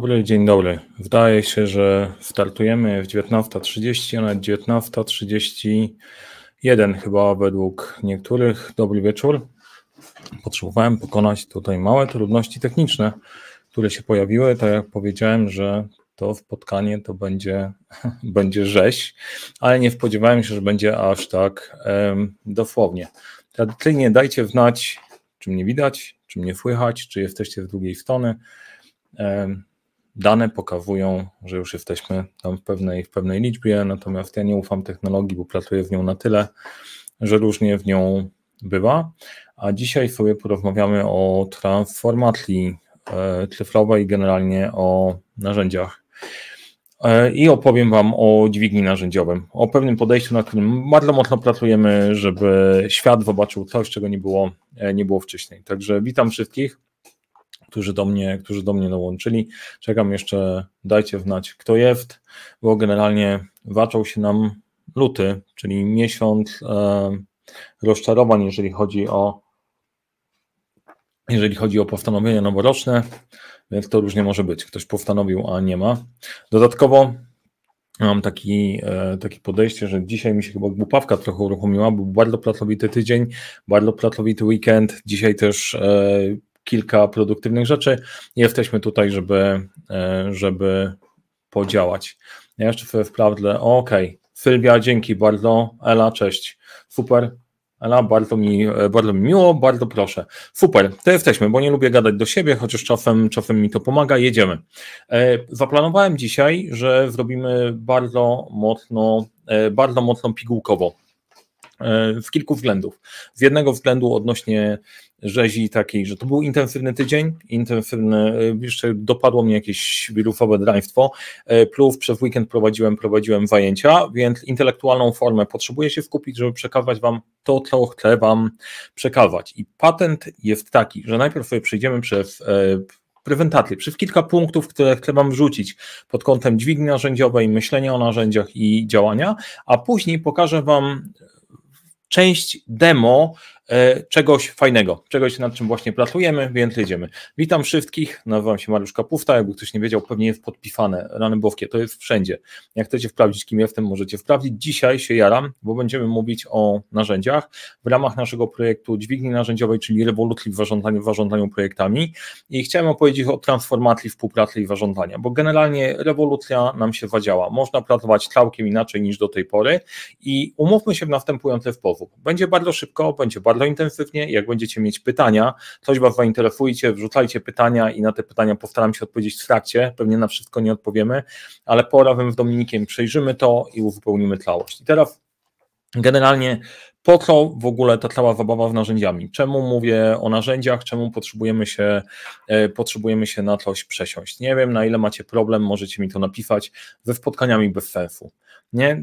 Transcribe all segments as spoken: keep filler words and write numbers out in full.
dobry, dzień dobry. Zdaje się, że startujemy w dziewiętnasta trzydzieści, a nawet dziewiętnasta trzydzieści jeden chyba według niektórych. Dobry wieczór. Potrzebowałem pokonać tutaj małe trudności techniczne, które się pojawiły. Tak jak powiedziałem, że to spotkanie to będzie, będzie rzeź, ale nie spodziewałem się, że będzie aż tak um, dosłownie. Tradycyjnie dajcie znać, czy mnie widać, czy mnie słychać, czy jesteście z drugiej strony. Dane pokazują, że już jesteśmy tam w pewnej, w pewnej liczbie, natomiast ja nie ufam technologii, bo pracuję z nią na tyle, że różnie w nią bywa. A dzisiaj sobie porozmawiamy o transformacji cyfrowej, generalnie o narzędziach. I opowiem Wam o dźwigni narzędziowym, o pewnym podejściu, na którym bardzo mocno pracujemy, żeby świat zobaczył coś, czego nie było, nie było wcześniej. Także witam wszystkich, którzy do mnie, którzy do mnie dołączyli. Czekam jeszcze, dajcie znać, kto jest, bo generalnie zaczął się nam luty, czyli miesiąc e, rozczarowań, jeżeli chodzi o jeżeli chodzi o postanowienia noworoczne, więc to różnie może być. Ktoś postanowił, a nie ma. Dodatkowo mam taki, e, takie podejście, że dzisiaj mi się chyba głupawka trochę uruchomiła, był bardzo pracowity tydzień, bardzo pracowity weekend, dzisiaj też e, kilka produktywnych rzeczy. Jesteśmy tutaj, żeby, żeby podziałać. Ja jeszcze sobie sprawdzę. Okej, okay. Sylwia, dzięki bardzo. Ela, cześć. Super. Ela, bardzo mi, bardzo mi miło, bardzo proszę. Super, to jesteśmy, bo nie lubię gadać do siebie, chociaż czasem, czasem mi to pomaga. Jedziemy. Zaplanowałem dzisiaj, że zrobimy bardzo mocno, bardzo mocno pigułkowo. Z kilku względów. Z jednego względu odnośnie rzezi takiej, że to był intensywny tydzień, intensywny, jeszcze dopadło mnie jakieś wirusowe draństwo, plus przez weekend prowadziłem, prowadziłem zajęcia, więc intelektualną formę potrzebuję się skupić, żeby przekazać Wam to, co chcę Wam przekazać. I patent jest taki, że najpierw sobie przejdziemy przez prezentację, przez kilka punktów, które chcę Wam wrzucić pod kątem dźwigni narzędziowej, myślenia o narzędziach i działania, a później pokażę Wam część demo e, czegoś fajnego, czegoś, nad czym właśnie pracujemy, więc jedziemy. Witam wszystkich, nazywam się Mariusz Kapusta, jakby ktoś nie wiedział, pewnie jest podpisane, rany bowkie, to jest wszędzie. Jak chcecie sprawdzić, kim jestem, możecie sprawdzić. Dzisiaj się jaram, bo będziemy mówić o narzędziach w ramach naszego projektu Dźwigni Narzędziowej, czyli rewolucji w zarządzaniu, w zarządzaniu projektami, i chciałem opowiedzieć o transformacji współpracy i zarządzania, bo generalnie rewolucja nam się wadziała. Można pracować całkiem inaczej niż do tej pory i umówmy się w następujący sposób. Będzie bardzo szybko, będzie bardzo intensywnie. Jak będziecie mieć pytania, coś Was zainteresujcie, wrzucajcie pytania i na te pytania postaram się odpowiedzieć w trakcie. Pewnie na wszystko nie odpowiemy, ale po razem z Dominikiem przejrzymy to i uzupełnimy całość. I teraz generalnie po co w ogóle ta cała zabawa z narzędziami? Czemu mówię o narzędziach? Czemu potrzebujemy się, e, potrzebujemy się na coś przesiąść? Nie wiem, na ile macie problem, możecie mi to napisać, ze spotkaniami bez sensu. Nie?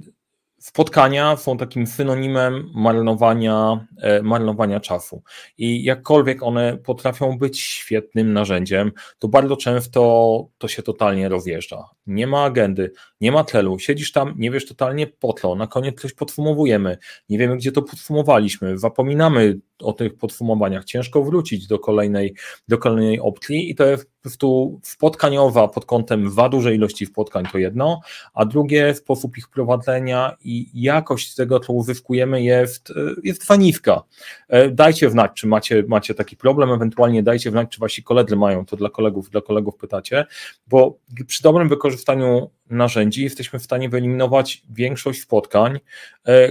Spotkania są takim synonimem marnowania, e, marnowania czasu i jakkolwiek one potrafią być świetnym narzędziem, to bardzo często to się totalnie rozjeżdża. Nie ma agendy, nie ma celu, siedzisz tam, nie wiesz totalnie po co, na koniec coś podsumowujemy, nie wiemy, gdzie to podsumowaliśmy, zapominamy o tych podsumowaniach, ciężko wrócić do kolejnej, do kolejnej opcji i to jest po prostu spotkaniowa pod kątem za dużej ilości spotkań to jedno, a drugie sposób ich prowadzenia i jakość tego, co uzyskujemy, jest, jest waniwka. Dajcie znać, czy macie, macie taki problem, ewentualnie dajcie znać, czy Wasi koledzy mają, to dla kolegów, dla kolegów pytacie, bo przy dobrym wykorzystaniu narzędzi jesteśmy w stanie wyeliminować większość spotkań,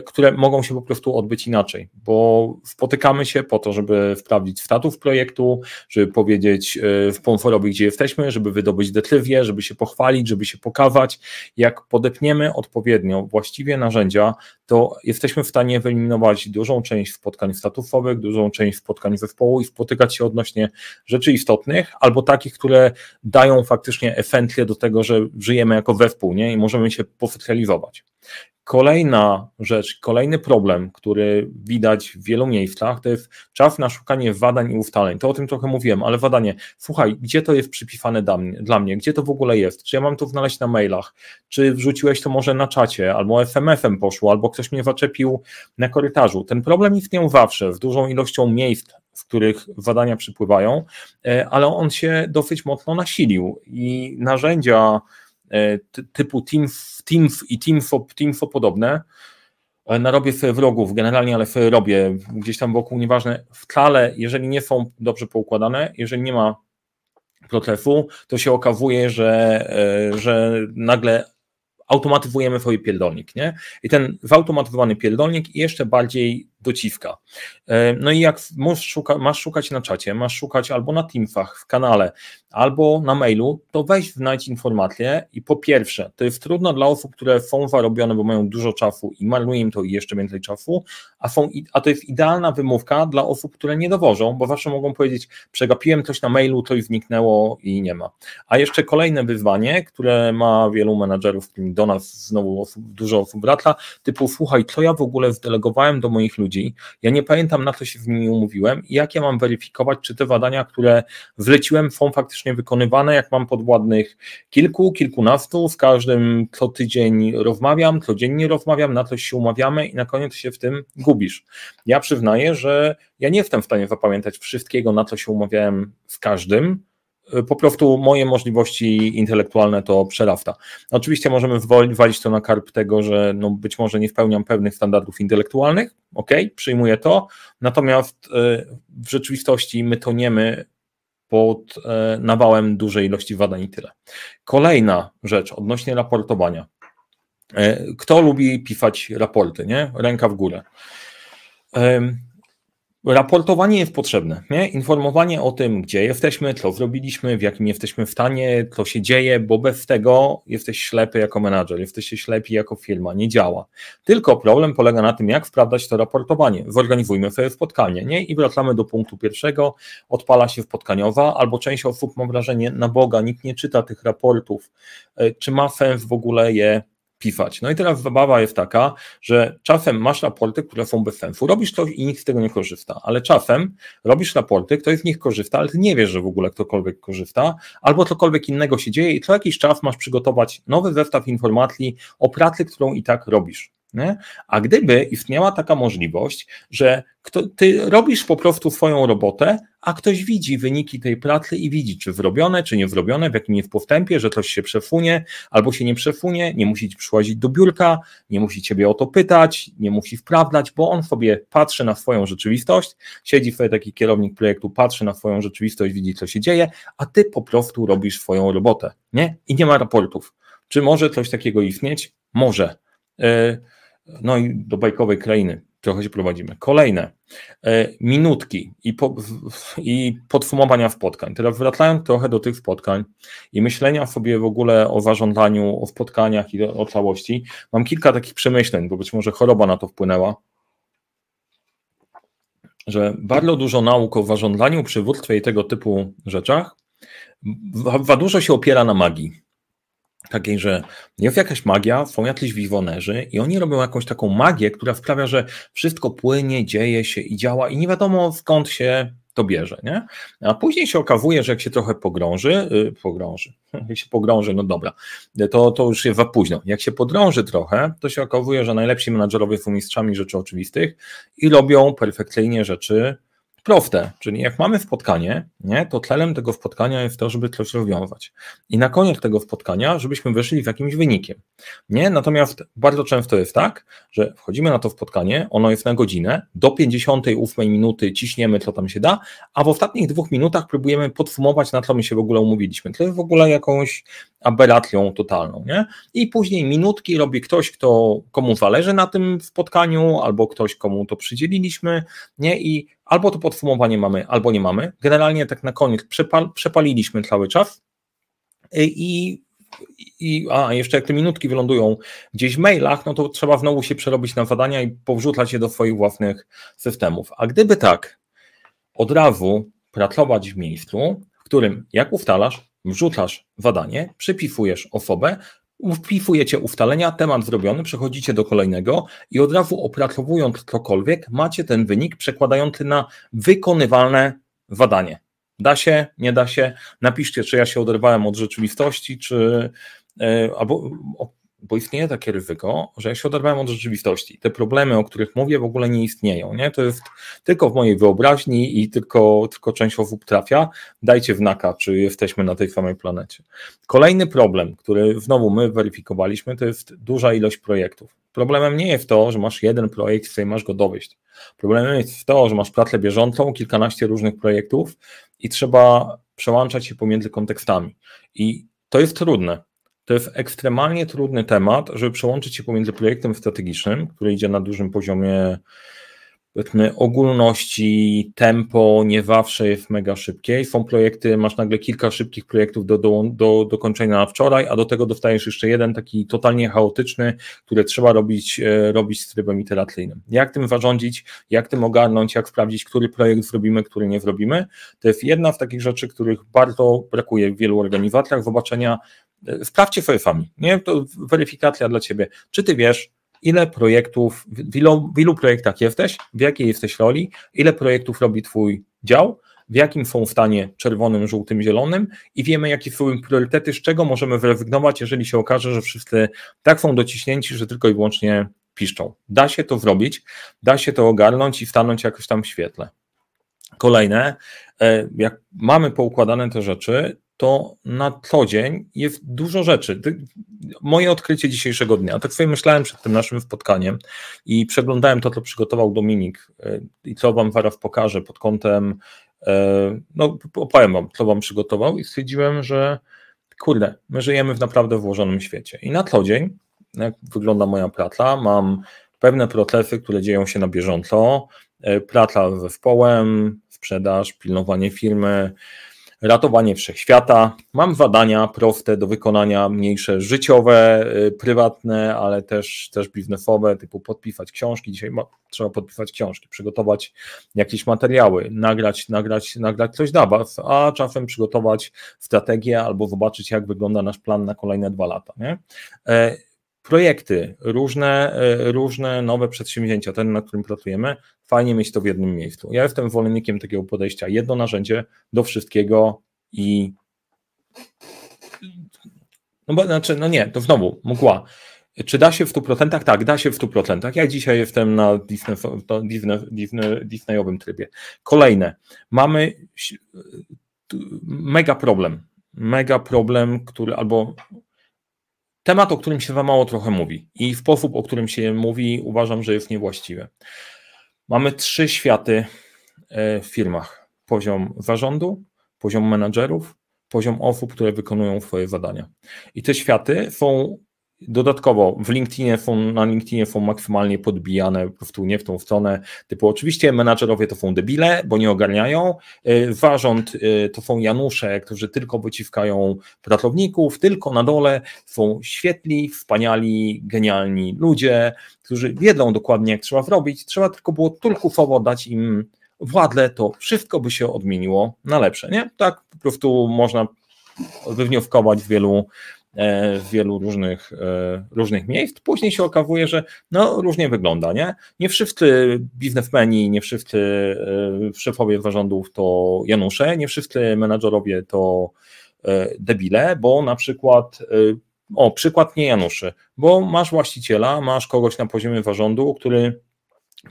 które mogą się po prostu odbyć inaczej, bo spotykamy się po to, żeby sprawdzić status projektu, żeby powiedzieć sponsorowi, gdzie jesteśmy, żeby wydobyć decyzję, żeby się pochwalić, żeby się pokazać. Jak podepniemy odpowiednio właściwie narzędzia, to jesteśmy w stanie wyeliminować dużą część spotkań statusowych, dużą część spotkań zespołu i spotykać się odnośnie rzeczy istotnych albo takich, które dają faktycznie esencję do tego, że żyjemy jako zespół, nie? I możemy się posocjalizować. Kolejna rzecz, kolejny problem, który widać w wielu miejscach, to jest czas na szukanie zadań i ustaleń. To o tym trochę mówiłem, ale zadanie, słuchaj, gdzie to jest przypisane dla mnie, gdzie to w ogóle jest, czy ja mam to znaleźć na mailach, czy wrzuciłeś to może na czacie, albo es em esem poszło, albo ktoś mnie zaczepił na korytarzu. Ten problem istniał zawsze, z dużą ilością miejsc z których zadania przypływają, ale on się dosyć mocno nasilił i narzędzia typu Teams, Teams i Teamso, Teamso podobne, narobię sobie wrogów generalnie, ale sobie robię gdzieś tam wokół, nieważne, wcale, jeżeli nie są dobrze poukładane, jeżeli nie ma procesu, to się okazuje, że, że nagle automatyzujemy sobie pierdolnik, nie? I ten zautomatyzowany pierdolnik jeszcze bardziej dociska. No i jak szuka, masz szukać na czacie, masz szukać albo na Teamsach, w kanale, albo na mailu, to weź znajdź informację i po pierwsze, to jest trudno dla osób, które są zarobione, bo mają dużo czasu i marnuje im to i jeszcze więcej czasu, a, są, a to jest idealna wymówka dla osób, które nie dowożą, bo zawsze mogą powiedzieć, przegapiłem coś na mailu, to i zniknęło i nie ma. A jeszcze kolejne wyzwanie, które ma wielu menadżerów, którym do nas znowu osób, dużo osób wraca, typu słuchaj, co ja w ogóle zdelegowałem do moich ludzi, ja nie pamiętam, na co się z nimi umówiłem i jak ja mam weryfikować, czy te zadania, które zleciłem, są faktycznie wykonywane, jak mam podwładnych kilku, kilkunastu, z każdym co tydzień rozmawiam, codziennie rozmawiam, na coś się umawiamy i na koniec się w tym gubisz. Ja przyznaję, że ja nie jestem w stanie zapamiętać wszystkiego, na co się umawiałem z każdym, po prostu moje możliwości intelektualne to przerasta. Oczywiście możemy walić to na karb tego, że no być może nie spełniam pewnych standardów intelektualnych, ok, przyjmuję to, natomiast w rzeczywistości my toniemy pod nawałem dużej ilości badań i tyle. Kolejna rzecz odnośnie raportowania. Kto lubi pisać raporty, nie? Ręka w górę. Raportowanie jest potrzebne, nie? Informowanie o tym, gdzie jesteśmy, co zrobiliśmy, w jakim jesteśmy stanie, co się dzieje, bo bez tego jesteś ślepy jako menadżer, jesteście ślepi jako firma, nie działa. Tylko problem polega na tym, jak sprawdzać to raportowanie. Zorganizujmy sobie spotkanie, nie? I wracamy do punktu pierwszego, odpala się spotkaniowa, albo część osób ma wrażenie, na Boga, nikt nie czyta tych raportów, czy ma sens w ogóle je pisać. No i teraz zabawa jest taka, że czasem masz raporty, które są bez sensu. Robisz coś i nikt z tego nie korzysta, ale czasem robisz raporty, ktoś z nich korzysta, ale ty nie wiesz, że w ogóle ktokolwiek korzysta, albo cokolwiek innego się dzieje i co jakiś czas masz przygotować nowy zestaw informacji o pracy, którą i tak robisz. Nie? A gdyby istniała taka możliwość, że kto, ty robisz po prostu swoją robotę, a ktoś widzi wyniki tej pracy i widzi, czy zrobione, czy nie zrobione, w jakim jest postępie, że coś się przesunie, albo się nie przesunie, nie musi ci przyłazić do biurka, nie musi ciebie o to pytać, nie musi sprawdzać, bo on sobie patrzy na swoją rzeczywistość, siedzi sobie taki kierownik projektu, patrzy na swoją rzeczywistość, widzi, co się dzieje, a ty po prostu robisz swoją robotę, nie? I nie ma raportów. Czy może coś takiego istnieć? Może. Yy, No i do bajkowej krainy trochę się prowadzimy. Kolejne, y, minutki i, po, i podsumowania spotkań. Teraz wracając trochę do tych spotkań i myślenia sobie w ogóle o zarządzaniu, o spotkaniach i do, o całości, mam kilka takich przemyśleń, bo być może choroba na to wpłynęła, że bardzo dużo nauk o zarządzaniu, przywództwie i tego typu rzeczach, za dużo się opiera na magii. Takiej, że jest jakaś magia, są jacyś wiwonerzy i oni robią jakąś taką magię, która sprawia, że wszystko płynie, dzieje się i działa i nie wiadomo skąd się to bierze, nie? A później się okazuje, że jak się trochę pogrąży, yy, pogrąży, jak się pogrąży, no dobra, to, to już jest za późno. Jak się podrąży trochę, to się okazuje, że najlepsi menadżerowie są mistrzami rzeczy oczywistych i robią perfekcyjnie rzeczy proste, czyli jak mamy spotkanie, nie, to celem tego spotkania jest to, żeby coś rozwiązać. I na koniec tego spotkania, żebyśmy wyszli z jakimś wynikiem. Nie? Natomiast bardzo często jest tak, że wchodzimy na to spotkanie, ono jest na godzinę, do pięćdziesiątej ósmej minuty ciśniemy, co tam się da, a w ostatnich dwóch minutach próbujemy podsumować, na co my się w ogóle umówiliśmy. To jest w ogóle jakąś aberracją totalną, nie? I później minutki robi ktoś, kto, komu zależy na tym spotkaniu, albo ktoś, komu to przydzieliliśmy, nie? I albo to podsumowanie mamy, albo nie mamy. Generalnie tak na koniec przepal, przepaliliśmy cały czas i, i a jeszcze jak te minutki wylądują gdzieś w mailach, no to trzeba znowu się przerobić na zadania i powrzucać je do swoich własnych systemów. A gdyby tak od razu pracować w miejscu, w którym jak ustalasz, wrzucasz zadanie, przypisujesz osobę, wpisujecie ustalenia, temat zrobiony, przechodzicie do kolejnego i od razu opracowując cokolwiek, macie ten wynik przekładający na wykonywalne zadanie. Da się, nie da się, napiszcie, czy ja się oderwałem od rzeczywistości, czy yy, albo o, bo istnieje takie ryzyko, że ja się oderwałem od rzeczywistości. Te problemy, o których mówię, w ogóle nie istnieją. Nie? To jest tylko w mojej wyobraźni i tylko, tylko część osób trafia. Dajcie wnaka, czy jesteśmy na tej samej planecie. Kolejny problem, który znowu my weryfikowaliśmy, to jest duża ilość projektów. Problemem nie jest to, że masz jeden projekt, z którym masz go dowieść. Problemem jest to, że masz pracę bieżącą, kilkanaście różnych projektów i trzeba przełączać się pomiędzy kontekstami. I to jest trudne. To jest ekstremalnie trudny temat, żeby przełączyć się pomiędzy projektem strategicznym, który idzie na dużym poziomie, powiedzmy, ogólności, tempo nie zawsze jest mega szybkie. Są projekty, masz nagle kilka szybkich projektów do dokończenia do, do na wczoraj, a do tego dostajesz jeszcze jeden taki totalnie chaotyczny, który trzeba robić, robić z trybem iteracyjnym. Jak tym zarządzić, jak tym ogarnąć, jak sprawdzić, który projekt zrobimy, który nie zrobimy. To jest jedna z takich rzeczy, których bardzo brakuje w wielu organizacjach. Zobaczenia, sprawdźcie sobie sami, nie? To weryfikacja dla ciebie. Czy ty wiesz, ile projektów, w ilu, w ilu projektach jesteś, w jakiej jesteś roli, ile projektów robi twój dział, w jakim są stanie czerwonym, żółtym, zielonym i wiemy, jakie są priorytety, z czego możemy zrezygnować, jeżeli się okaże, że wszyscy tak są dociśnięci, że tylko i wyłącznie piszczą. Da się to zrobić, da się to ogarnąć i stanąć jakoś tam w świetle. Kolejne, jak mamy poukładane te rzeczy, to na co dzień jest dużo rzeczy. Moje odkrycie dzisiejszego dnia, tak sobie myślałem przed tym naszym spotkaniem i przeglądałem to, co przygotował Dominik i co wam zaraz pokażę pod kątem, no opowiem wam, co wam przygotował i stwierdziłem, że kurde, my żyjemy w naprawdę włożonym świecie i na co dzień, jak wygląda moja praca, mam pewne procesy, które dzieją się na bieżąco, praca z zespołem, sprzedaż, pilnowanie firmy, ratowanie wszechświata, mam zadania proste do wykonania, mniejsze, życiowe, prywatne, ale też, też biznesowe, typu podpisać książki, dzisiaj ma, trzeba podpisać książki, przygotować jakieś materiały, nagrać, nagrać, nagrać coś dla was, a czasem przygotować strategię albo zobaczyć, jak wygląda nasz plan na kolejne dwa lata. Nie? E, projekty, różne, różne nowe przedsięwzięcia, ten, na którym pracujemy, fajnie mieć to w jednym miejscu. Ja jestem zwolennikiem takiego podejścia, jedno narzędzie do wszystkiego i... No bo, znaczy, no nie, to znowu, mgła. Czy da się w stu procentach? Tak, da się w stu procentach. Ja dzisiaj jestem na Disney, Disney, Disney, Disneyowym trybie. Kolejne. Mamy mega problem. Mega problem, który albo... Temat, o którym się za mało trochę mówi i sposób, o którym się mówi, uważam, że jest niewłaściwy. Mamy trzy światy w firmach. Poziom zarządu, poziom menadżerów, poziom osób, które wykonują swoje zadania. I te światy są dodatkowo w LinkedInie, są, na LinkedInie są maksymalnie podbijane, po prostu nie w tą stronę, typu oczywiście menadżerowie to są debile, bo nie ogarniają, zarząd to są Janusze, którzy tylko wyciskają pracowników, tylko na dole są świetli, wspaniali, genialni ludzie, którzy wiedzą dokładnie, jak trzeba zrobić, trzeba tylko było turkusowo dać im władzę, to wszystko by się odmieniło na lepsze, nie? Tak po prostu można wywnioskować w wielu w wielu różnych, różnych miejsc. Później się okazuje, że no różnie wygląda, nie? Nie wszyscy biznesmeni, nie wszyscy szefowie zarządów to Janusze, nie wszyscy menadżerowie to debile, bo na przykład, o przykład nie Januszy, bo masz właściciela, masz kogoś na poziomie zarządu, który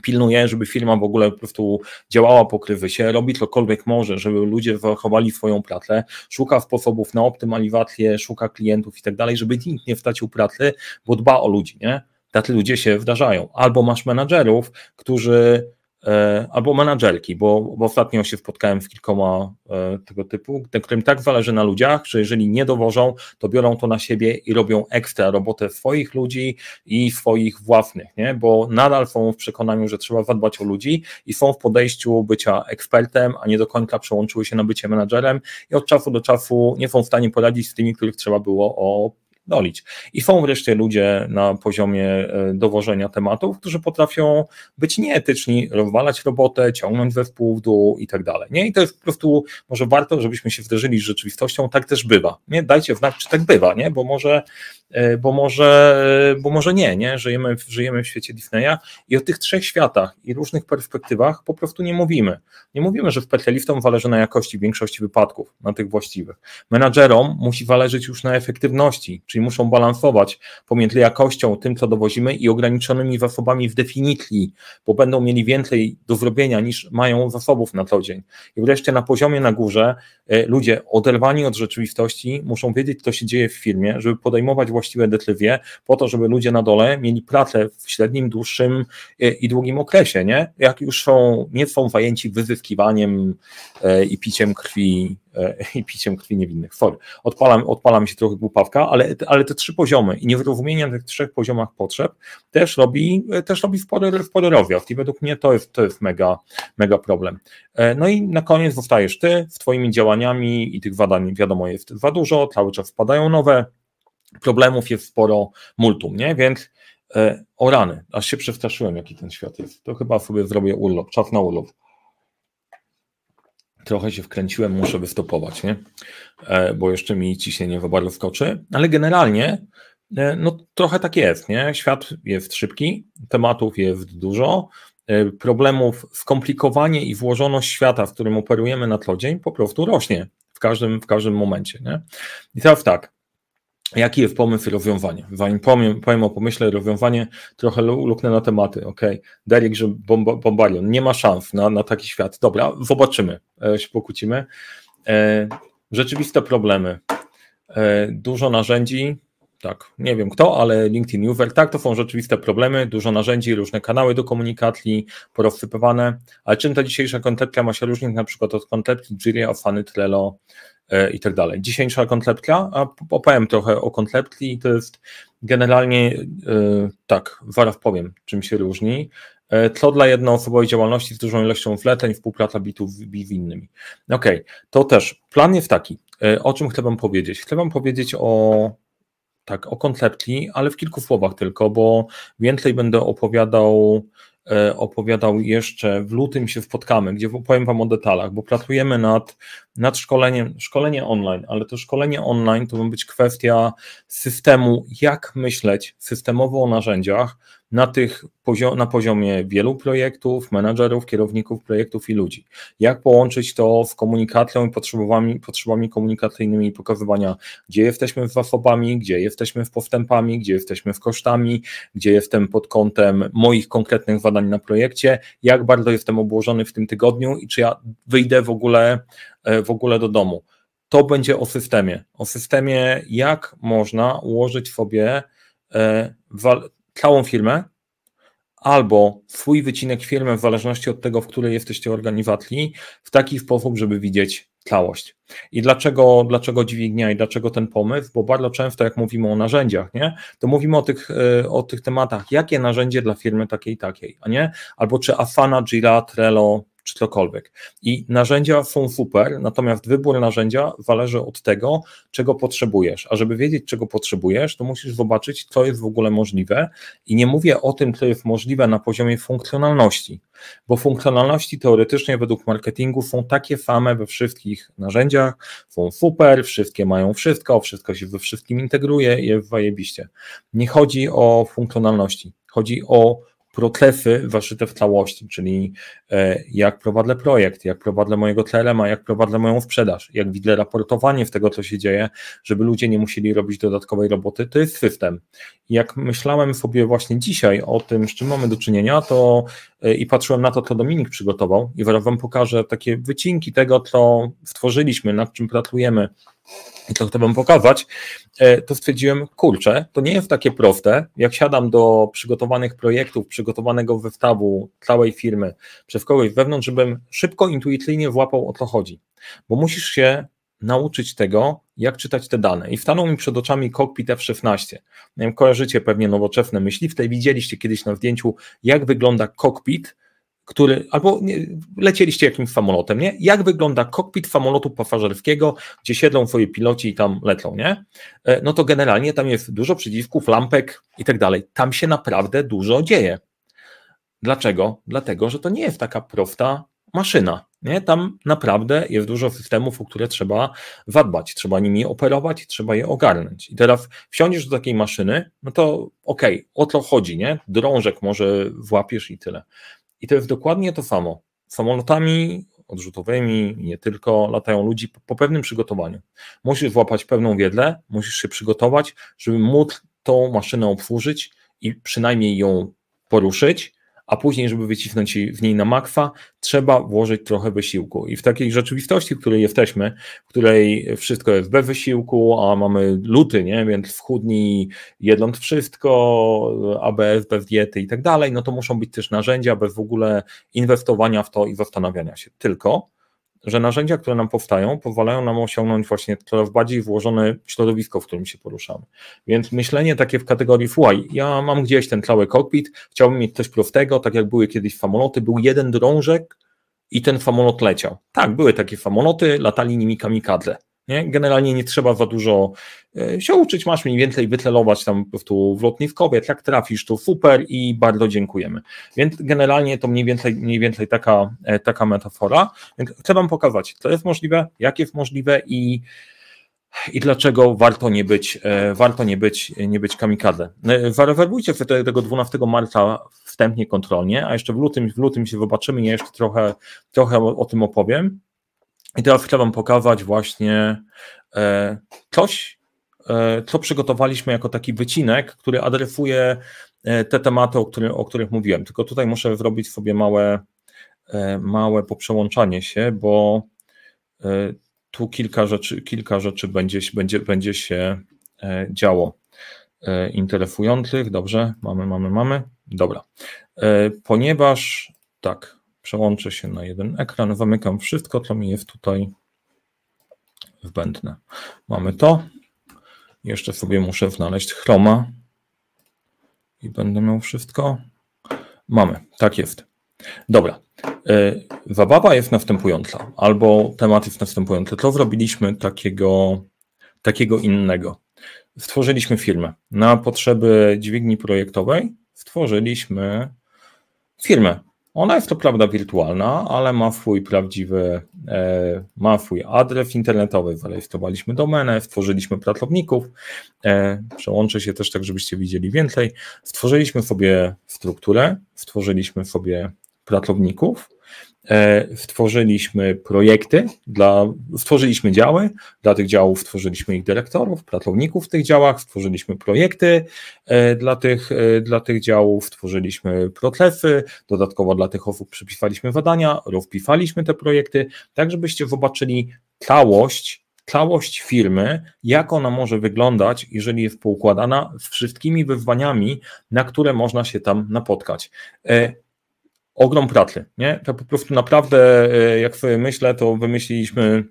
pilnuje, żeby firma w ogóle po prostu działała, pokrywy się, robi cokolwiek może, żeby ludzie zachowali swoją pracę, szuka sposobów na optymalizację, szuka klientów i tak dalej, żeby nikt nie wtracił pracy, bo dba o ludzi, nie? Tacy ludzie się zdarzają. Albo masz menadżerów, którzy, e, albo menadżerki, bo, bo ostatnio się spotkałem z kilkoma e, tego typu, którym tak zależy na ludziach, że jeżeli nie dowożą, to biorą to na siebie i robią ekstra robotę swoich ludzi i swoich własnych, nie? Bo nadal są w przekonaniu, że trzeba zadbać o ludzi i są w podejściu bycia ekspertem, a nie do końca przełączyły się na bycie menadżerem i od czasu do czasu nie są w stanie poradzić z tymi, których trzeba było o dolić. I są wreszcie ludzie na poziomie dowożenia tematów, którzy potrafią być nieetyczni, rozwalać robotę, ciągnąć zespół w dół i tak dalej. Nie? I to jest po prostu, może warto, żebyśmy się zderzyli z rzeczywistością, tak też bywa. Nie? Dajcie znak, czy tak bywa, nie? Bo może, bo może, bo może nie, nie? Żyjemy, żyjemy w świecie Disneya i o tych trzech światach i różnych perspektywach po prostu nie mówimy. Nie mówimy, że specjalistom zależy na jakości w większości wypadków, na tych właściwych. Menadżerom musi zależeć już na efektywności, czyli muszą balansować pomiędzy jakością, tym co dowozimy i ograniczonymi zasobami w definitli, bo będą mieli więcej do zrobienia niż mają zasobów na co dzień. I wreszcie na poziomie na górze ludzie oderwani od rzeczywistości muszą wiedzieć, co się dzieje w firmie, żeby podejmować właściwe decyzje po to, żeby ludzie na dole mieli pracę w średnim, dłuższym i długim okresie, nie? Jak już są, nie są zajęci wyzyskiwaniem i piciem krwi i piciem krwi niewinnych. Sorry, odpalam, odpalam się trochę głupawka, ale, ale te trzy poziomy i niezrozumienie na tych trzech poziomach potrzeb też robi, też robi spory, spory rozjazd i według mnie to jest, to jest mega, mega problem. No i na koniec zostajesz ty z twoimi działaniami i tych zadań wiadomo jest za dużo, cały czas wpadają nowe, problemów jest sporo multum, nie? Więc o rany, aż się przestraszyłem, jaki ten świat jest. To chyba sobie zrobię urlop, czas na urlop. Trochę się wkręciłem, muszę wystopować, nie? Bo jeszcze mi ciśnienie za bardzo skoczy, ale generalnie no trochę tak jest, nie? Świat jest szybki, tematów jest dużo, problemów, skomplikowanie i włożoność świata, w którym operujemy na co dzień po prostu rośnie w każdym, w każdym momencie, nie? I teraz tak, jaki jest pomysł i rozwiązanie? Zanim powiem, powiem o pomyśle i rozwiązanie, trochę luknę na tematy. Okej, Derek, że bomba, Bombarion, nie ma szans na, na taki świat. Dobra, zobaczymy, e, się pokłócimy. E, rzeczywiste problemy. E, dużo narzędzi, tak, nie wiem kto, ale LinkedIn user, tak, to są rzeczywiste problemy, dużo narzędzi, różne kanały do komunikacji, porozsypywane, ale czym ta dzisiejsza koncepcja ma się różnić na przykład od koncepcji Jira, Asany, Trello i tak dalej. Dzisiejsza koncepcja, a opowiem trochę o koncepcji, to jest generalnie, yy, tak, zaraz powiem, czym się różni, yy, co dla jednoosobowej działalności z dużą ilością wleceń, współpraca bitów z innymi. Okej, okay. To też plan jest taki, yy, o czym chcę wam powiedzieć. Chcę wam powiedzieć o tak, o koncepcji, ale w kilku słowach tylko, bo więcej będę opowiadał opowiadał jeszcze, w lutym się spotkamy, gdzie powiem wam o detalach, bo pracujemy nad, nad szkoleniem, szkolenie online, ale to szkolenie online to ma być kwestia systemu, jak myśleć systemowo o narzędziach na, tych poziom, na poziomie wielu projektów, menadżerów, kierowników projektów i ludzi. Jak połączyć to z komunikacją i potrzebami, potrzebami komunikacyjnymi, pokazywania, gdzie jesteśmy z zasobami, gdzie jesteśmy z postępami, gdzie jesteśmy z kosztami, gdzie jestem pod kątem moich konkretnych zadań na projekcie, jak bardzo jestem obłożony w tym tygodniu i czy ja wyjdę w ogóle, w ogóle do domu. To będzie o systemie. O systemie, jak można ułożyć sobie e, wal- całą firmę albo swój wycinek firmy w zależności od tego, w której jesteście organizacji, w taki sposób, żeby widzieć całość. I dlaczego, dlaczego dźwignia i dlaczego ten pomysł? Bo bardzo często jak mówimy o narzędziach, nie, to mówimy o tych, o tych tematach, jakie narzędzie dla firmy takiej, takiej, a nie? Albo czy Asana, Jira, Trello, czy cokolwiek. I narzędzia są super, natomiast wybór narzędzia zależy od tego, czego potrzebujesz. A żeby wiedzieć, czego potrzebujesz, to musisz zobaczyć, co jest w ogóle możliwe. I nie mówię o tym, co jest możliwe na poziomie funkcjonalności, bo funkcjonalności teoretycznie według marketingu są takie same we wszystkich narzędziach, są super, wszystkie mają wszystko, wszystko się we wszystkim integruje i jest zajebiście. Nie chodzi o funkcjonalności, chodzi o procesy zaszyte w całości, czyli jak prowadzę projekt, jak prowadzę mojego C L M-a, jak prowadzę moją sprzedaż, jak widzę raportowanie z tego, co się dzieje, żeby ludzie nie musieli robić dodatkowej roboty, to jest system. Jak myślałem sobie właśnie dzisiaj o tym, z czym mamy do czynienia, to i patrzyłem na to, co Dominik przygotował i zaraz wam pokażę takie wycinki tego, co stworzyliśmy, nad czym pracujemy i co chcę wam pokazać, to stwierdziłem, kurczę, to nie jest takie proste, jak siadam do przygotowanych projektów, przygotowanego wystawu całej firmy przez kogoś wewnątrz, żebym szybko, intuicyjnie włapał, o co chodzi, bo musisz się nauczyć tego, jak czytać te dane. I stanął mi przed oczami kokpit F szesnaście. Nie wiem, kojarzycie pewnie nowoczesne myśliwce i widzieliście kiedyś na zdjęciu, jak wygląda kokpit, który, albo nie, lecieliście jakimś samolotem, nie? Jak wygląda kokpit samolotu pasażerskiego, gdzie siedzą swoje piloci i tam lecą, nie? No to generalnie tam jest dużo przycisków, lampek i tak dalej. Tam się naprawdę dużo dzieje. Dlaczego? Dlatego, że to nie jest taka prosta maszyna, nie? Tam naprawdę jest dużo systemów, o które trzeba zadbać, trzeba nimi operować, trzeba je ogarnąć. I teraz wsiądziesz do takiej maszyny, no to okej, okay, o co chodzi, nie? Drążek może włapiesz i tyle. I to jest dokładnie to samo. Samolotami odrzutowymi, nie tylko, latają ludzi po, po pewnym przygotowaniu. Musisz włapać pewną wiedlę, musisz się przygotować, żeby móc tą maszynę obsłużyć i przynajmniej ją poruszyć, a później, żeby wycisnąć w niej na makwa, trzeba włożyć trochę wysiłku. I w takiej rzeczywistości, w której jesteśmy, w której wszystko jest bez wysiłku, a mamy luty, nie? Więc w chudni jedząc wszystko, A B S bez diety i tak dalej, no to muszą być też narzędzia bez w ogóle inwestowania w to i zastanawiania się. Tylko, że narzędzia, które nam powstają, pozwalają nam osiągnąć właśnie coraz bardziej włożone środowisko, w którym się poruszamy. Więc myślenie takie w kategorii słuchaj, ja mam gdzieś ten cały kokpit, chciałbym mieć coś prostego, tak jak były kiedyś samoloty, był jeden drążek i ten samolot leciał. Tak, były takie samoloty, latali nimi kamikadze. Nie? Generalnie nie trzeba za dużo się uczyć, masz mniej więcej wycelować tam po prostu w lotniskowiec, jak trafisz to super i bardzo dziękujemy. Więc generalnie to mniej więcej, mniej więcej taka, taka metafora. Więc chcę wam pokazać, co jest możliwe, jak jest możliwe i, i dlaczego warto nie być, warto nie być, nie być kamikadze. Zarezerwujcie sobie tego dwunastego marca wstępnie kontrolnie, a jeszcze w lutym, w lutym się zobaczymy, ja jeszcze trochę, trochę o, o tym opowiem. I teraz chcę wam pokazać właśnie coś, co przygotowaliśmy jako taki wycinek, który adresuje te tematy, o których, o których mówiłem. Tylko tutaj muszę zrobić sobie małe, małe poprzełączanie się, bo tu kilka rzeczy, kilka rzeczy będzie, będzie, będzie się działo interesujących. Dobrze, mamy, mamy, mamy. Dobra. Ponieważ tak. Przełączę się na jeden ekran, zamykam wszystko, co mi jest tutaj wbędne. Mamy to. Jeszcze sobie muszę znaleźć Chroma i będę miał wszystko. Mamy, tak jest. Dobra. Zabawa jest następująca, albo temat jest następujący. Co zrobiliśmy takiego, takiego innego? Stworzyliśmy firmę. Na potrzeby dźwigni projektowej stworzyliśmy firmę. Ona jest to prawda wirtualna, ale ma swój prawdziwy, e, ma swój adres internetowy, zarejestrowaliśmy domenę, stworzyliśmy pracowników, e, przełączę się też tak, żebyście widzieli więcej, stworzyliśmy sobie strukturę, stworzyliśmy sobie pracowników, e, stworzyliśmy projekty, dla, stworzyliśmy działy, dla tych działów stworzyliśmy ich dyrektorów, pracowników w tych działach, stworzyliśmy projekty e, dla, tych, e, dla tych działów, stworzyliśmy procesy, dodatkowo dla tych osób przypisaliśmy zadania, rozpisaliśmy te projekty, tak żebyście zobaczyli całość, całość firmy, jak ona może wyglądać, jeżeli jest poukładana z wszystkimi wyzwaniami, na które można się tam napotkać. E, Ogrom pracy, nie? To po prostu naprawdę, jak sobie myślę, to wymyśliliśmy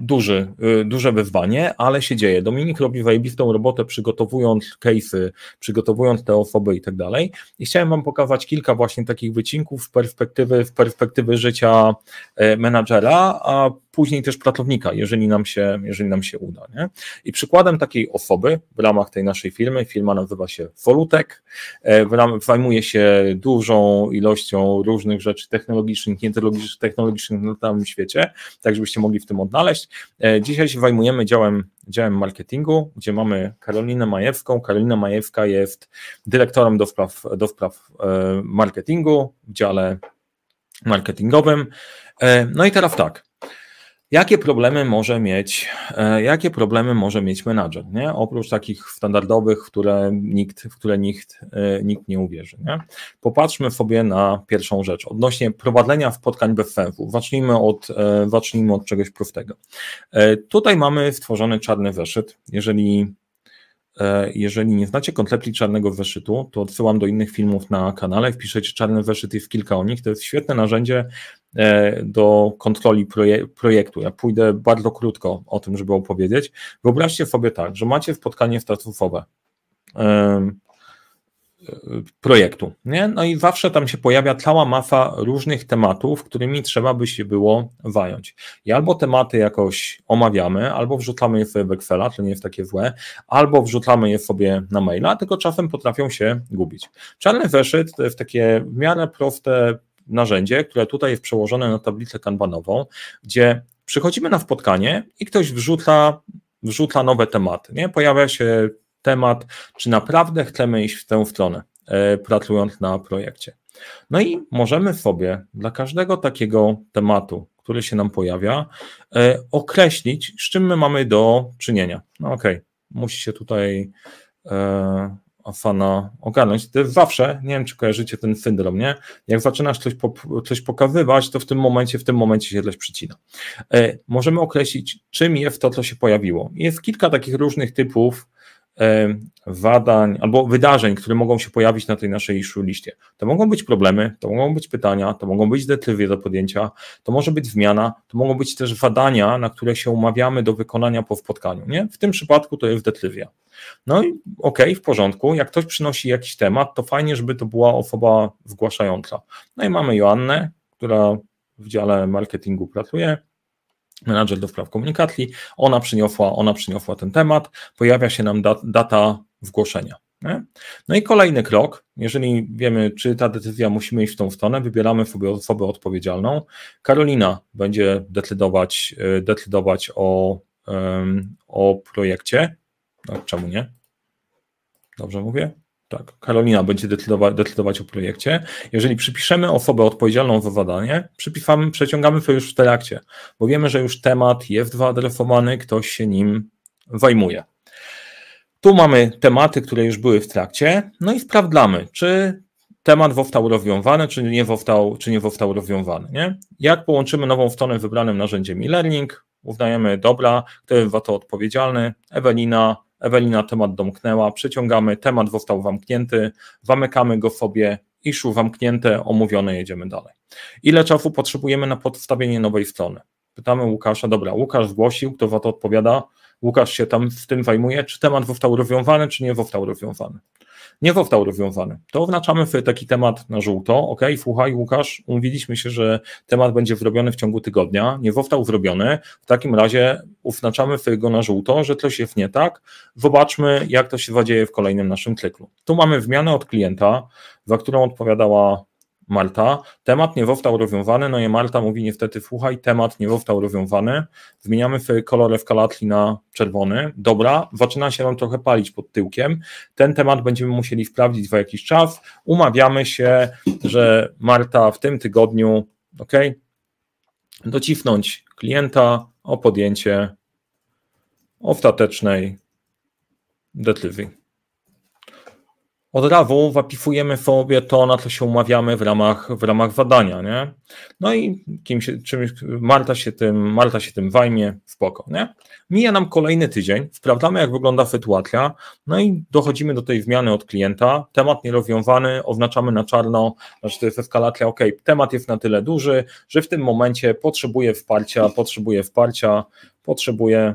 duży, duże wyzwanie, ale się dzieje. Dominik robi zajebistą robotę, przygotowując case'y, przygotowując te osoby i tak dalej. I chciałem wam pokazać kilka właśnie takich wycinków z perspektywy, z perspektywy życia menadżera, a później też pracownika, jeżeli nam się, jeżeli nam się uda. Nie? I przykładem takiej osoby w ramach tej naszej firmy, firma nazywa się SoluTech, zajmuje się dużą ilością różnych rzeczy technologicznych, nie technologicznych na całym świecie, tak żebyście mogli w tym odnaleźć. Dzisiaj się zajmujemy działem, działem marketingu, gdzie mamy Karolinę Majewską. Karolina Majewska jest dyrektorem do spraw, do spraw marketingu w dziale marketingowym. No i teraz tak. Jakie problemy może mieć, jakie problemy może mieć menadżer, nie? Oprócz takich standardowych, które nikt, w które nikt, nikt nie uwierzy, nie? Popatrzmy sobie na pierwszą rzecz, odnośnie prowadzenia spotkań bez sensu. Zacznijmy od, zacznijmy od czegoś prostego. Tutaj mamy stworzony czarny zeszyt. Jeżeli, jeżeli nie znacie koncepcji czarnego zeszytu, to odsyłam do innych filmów na kanale, wpiszecie czarny zeszyt, jest kilka o nich, to jest świetne narzędzie do kontroli projektu. Ja pójdę bardzo krótko o tym, żeby opowiedzieć. Wyobraźcie sobie tak, że macie spotkanie statusowe projektu, nie? No i zawsze tam się pojawia cała masa różnych tematów, którymi trzeba by się było zająć. I albo tematy jakoś omawiamy, albo wrzucamy je sobie w Excela, to nie jest takie złe, albo wrzucamy je sobie na maila, tylko czasem potrafią się gubić. Czarny zeszyt to jest takie w miarę proste narzędzie, które tutaj jest przełożone na tablicę kanbanową, gdzie przychodzimy na spotkanie i ktoś wrzuca, wrzuca nowe tematy, nie? Pojawia się temat, czy naprawdę chcemy iść w tę stronę, pracując na projekcie. No i możemy sobie dla każdego takiego tematu, który się nam pojawia, określić, z czym my mamy do czynienia. No okej, okay, musi się tutaj e, Asana ogarnąć. To zawsze, nie wiem, czy kojarzycie ten syndrom, nie? Jak zaczynasz coś, pop, coś pokazywać, to w tym momencie, w tym momencie się coś przycina. E, możemy określić, czym jest to, co się pojawiło. Jest kilka takich różnych typów zadań albo wydarzeń, które mogą się pojawić na tej naszej issue liście. To mogą być problemy, to mogą być pytania, to mogą być decyzje do podjęcia, to może być zmiana, to mogą być też zadania, na które się umawiamy do wykonania po spotkaniu. Nie? W tym przypadku to jest decyzja. No i okej, okay, w porządku, jak ktoś przynosi jakiś temat, to fajnie, żeby to była osoba zgłaszająca. No i mamy Joannę, która w dziale marketingu pracuje, menadżer do spraw komunikacji, ona przyniosła, ona przyniosła ten temat, pojawia się nam dat, data zgłoszenia. Nie? No i kolejny krok, jeżeli wiemy, czy ta decyzja musimy iść w tą stronę, wybieramy sobie osobę odpowiedzialną. Karolina będzie decydować, decydować o, um, o projekcie. Tak, czemu nie? Dobrze mówię? Tak, Karolina będzie decydować, decydować o projekcie. Jeżeli przypiszemy osobę odpowiedzialną za zadanie, przypisamy, przeciągamy to już w trakcie, bo wiemy, że już temat jest wyadresowany, ktoś się nim zajmuje. Tu mamy tematy, które już były w trakcie, no i sprawdzamy, czy temat został rozwiązany, czy nie został, czy nie został rozwiązany. Nie? Jak połączymy nową stronę wybranym narzędziem e-learning, uznajemy, dobra, kto jest za to odpowiedzialny, Ewelina, Ewelina temat domknęła, przeciągamy, temat został zamknięty, zamykamy go sobie, issue zamknięte, omówione, jedziemy dalej. Ile czasu potrzebujemy na podstawienie nowej strony? Pytamy Łukasza, dobra, Łukasz zgłosił, kto za to odpowiada, Łukasz się tam w tym zajmuje, czy temat został rozwiązany, czy nie został rozwiązany? Nie został rozwiązany. To oznaczamy sobie taki temat na żółto, ok, słuchaj Łukasz, umówiliśmy się, że temat będzie zrobiony w ciągu tygodnia, nie został zrobiony, w takim razie oznaczamy sobie go na żółto, że coś jest nie tak, zobaczmy jak to się zadzieje w kolejnym naszym cyklu. Tu mamy wymianę od klienta, za którą odpowiadała Marta, temat nie został rozwiązany, no i Marta mówi niestety, słuchaj, temat nie został rozwiązany, zmieniamy sobie kolor eskalacji na czerwony, dobra, zaczyna się nam trochę palić pod tyłkiem, ten temat będziemy musieli sprawdzić za jakiś czas, umawiamy się, że Marta w tym tygodniu, ok, docisnąć klienta o podjęcie ostatecznej decyzji. Od razu zapisujemy sobie to, na co się umawiamy w ramach, w ramach zadania, nie? No i kim się, czymś, Marta się tym, Marta się tym zajmie, spoko, nie? Mija nam kolejny tydzień, sprawdzamy jak wygląda sytuacja, no i dochodzimy do tej zmiany od klienta, temat nierozwiązany, oznaczamy na czarno, znaczy to jest eskalacja, ok, temat jest na tyle duży, że w tym momencie potrzebuje wsparcia, potrzebuje wsparcia, potrzebuje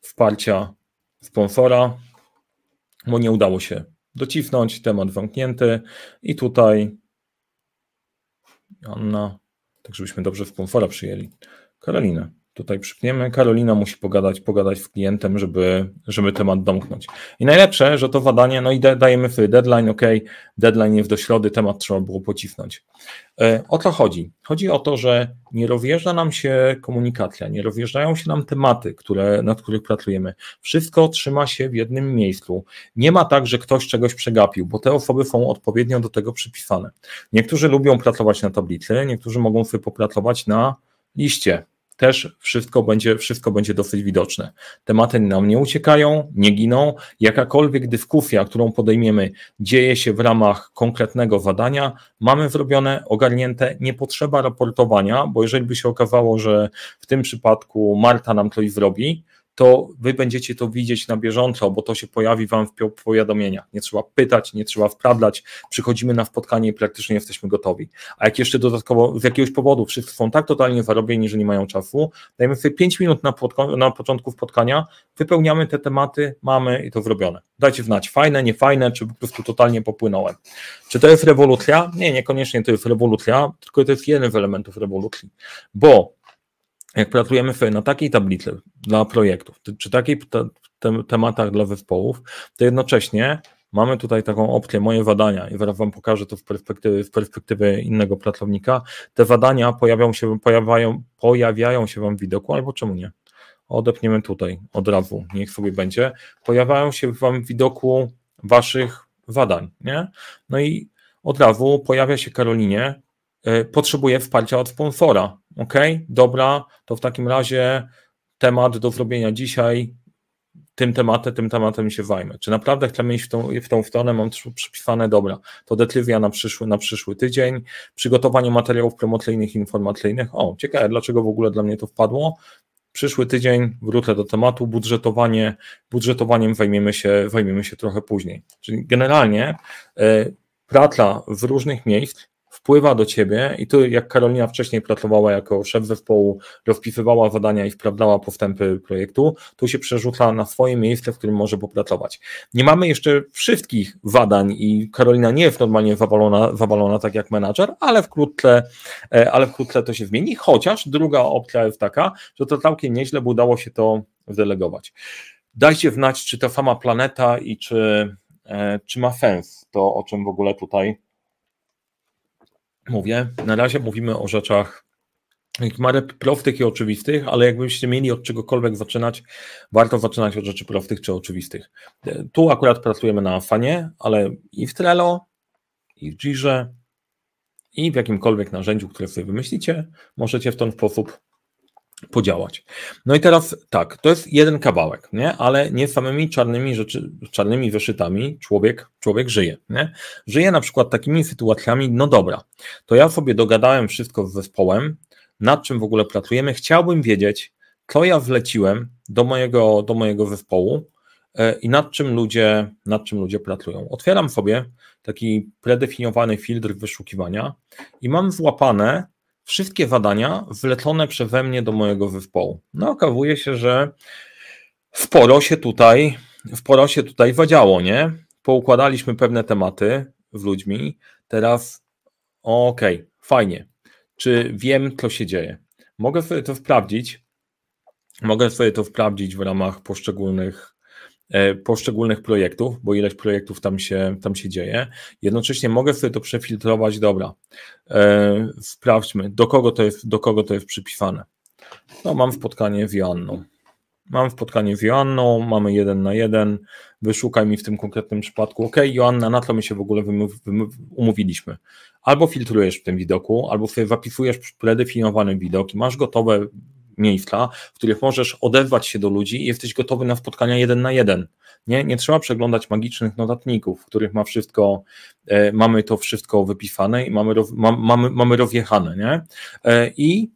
wsparcia sponsora, bo nie udało się docisnąć, temat zamknięty i tutaj Anna, tak żebyśmy dobrze sponsora przyjęli, Karolinę tutaj przypniemy, Karolina musi pogadać, pogadać z klientem, żeby, żeby temat domknąć. I najlepsze, że to zadanie, no i dajemy sobie deadline, ok, deadline jest do środy, temat trzeba było pocisnąć. O co chodzi? Chodzi o to, że nie rozjeżdża nam się komunikacja, nie rozjeżdżają się nam tematy, które, nad których pracujemy. Wszystko trzyma się w jednym miejscu. Nie ma tak, że ktoś czegoś przegapił, bo te osoby są odpowiednio do tego przypisane. Niektórzy lubią pracować na tablicy, niektórzy mogą sobie popracować na liście. Też wszystko będzie, wszystko będzie dosyć widoczne. Tematy nam nie uciekają, nie giną. Jakakolwiek dyskusja, którą podejmiemy, dzieje się w ramach konkretnego zadania. Mamy zrobione, ogarnięte, nie potrzeba raportowania, bo jeżeli by się okazało, że w tym przypadku Marta nam coś zrobi, to wy będziecie to widzieć na bieżąco, bo to się pojawi wam w powiadomieniach. Nie trzeba pytać, nie trzeba sprawdzać, przychodzimy na spotkanie i praktycznie jesteśmy gotowi. A jak jeszcze dodatkowo z jakiegoś powodu wszyscy są tak totalnie zarobieni, że nie mają czasu, dajemy sobie pięć minut na, podko- na początku spotkania, wypełniamy te tematy, mamy i to zrobione. Dajcie znać, fajne, niefajne, czy po prostu totalnie popłynąłem. Czy to jest rewolucja? Nie, niekoniecznie to jest rewolucja, tylko to jest jeden z elementów rewolucji, bo jak pracujemy sobie na takiej tablicy dla projektów, czy takich te, te, tematach dla zespołów, to jednocześnie mamy tutaj taką opcję moje zadania i zaraz wam pokażę to z perspektywy, z perspektywy innego pracownika. Te zadania pojawią się, pojawiają, pojawiają się wam w widoku, albo czemu nie? Odepniemy tutaj od razu, niech sobie będzie. Pojawiają się wam w widoku waszych zadań, nie? No i od razu pojawia się Karolinie, y, potrzebuje wsparcia od sponsora. Ok, dobra, to w takim razie temat do zrobienia dzisiaj, tym tematem, tym tematem się zajmę. Czy naprawdę chcemy iść w tą, w tą stronę, mam przypisane, dobra, to decyzja na przyszły, na przyszły tydzień, przygotowanie materiałów promocyjnych, informacyjnych. O, ciekawe, dlaczego w ogóle dla mnie to wpadło. Przyszły tydzień wrócę do tematu, budżetowanie, budżetowaniem zajmiemy się, zajmiemy się trochę później. Czyli generalnie y, praca z różnych miejsc wpływa do Ciebie i tu jak Karolina wcześniej pracowała jako szef zespołu, rozpisywała zadania i sprawdzała postępy projektu, tu się przerzuca na swoje miejsce, w którym może popracować. Nie mamy jeszcze wszystkich zadań i Karolina nie jest normalnie zawalona, zawalona tak jak menadżer, ale wkrótce, ale wkrótce to się zmieni, chociaż druga opcja jest taka, że to całkiem nieźle, bo udało się to wdelegować. Dajcie znać, czy ta sama planeta i czy, czy ma sens to, o czym w ogóle tutaj mówię, na razie mówimy o rzeczach marę prostych i oczywistych, ale jakbyście mieli od czegokolwiek zaczynać, warto zaczynać od rzeczy prostych czy oczywistych. Tu akurat pracujemy na Asanie, ale i w Trello, i w Jirze, i w jakimkolwiek narzędziu, które sobie wymyślicie, możecie w ten sposób podziałać. No i teraz tak, to jest jeden kawałek, nie? Ale nie samymi czarnymi rzeczy, czarnymi wyszytami człowiek, człowiek żyje, nie? Żyje na przykład takimi sytuacjami, no dobra, to ja sobie dogadałem wszystko z zespołem, nad czym w ogóle pracujemy, chciałbym wiedzieć, co ja wleciłem do mojego, do mojego zespołu yy, i nad czym ludzie, nad czym ludzie pracują. Otwieram sobie taki predefiniowany filtr wyszukiwania i mam złapane wszystkie zadania wlecone przeze mnie do mojego zespołu. No okazuje się, że sporo się tutaj, sporo się tutaj wadziało, nie? Poukładaliśmy pewne tematy z ludźmi, teraz okej, okay, fajnie. Czy wiem, co się dzieje? Mogę sobie to sprawdzić, mogę sobie to sprawdzić w ramach poszczególnych poszczególnych projektów, bo ileś projektów tam się, tam się dzieje. Jednocześnie mogę sobie to przefiltrować, dobra, e, sprawdźmy, do kogo to jest, do kogo to jest przypisane. No mam spotkanie z Joanną. Mam spotkanie z Joanną, mamy jeden na jeden, wyszukaj mi w tym konkretnym przypadku, ok, Joanna, na co my się w ogóle umówiliśmy. Albo filtrujesz w tym widoku, albo sobie zapisujesz predefiniowany widok i masz gotowe miejsca, w których możesz odezwać się do ludzi i jesteś gotowy na spotkania jeden na jeden. Nie, nie trzeba przeglądać magicznych notatników, w których ma wszystko, e, mamy to wszystko wypisane i mamy, roz, ma, mamy, mamy rozjechane. Nie? E, I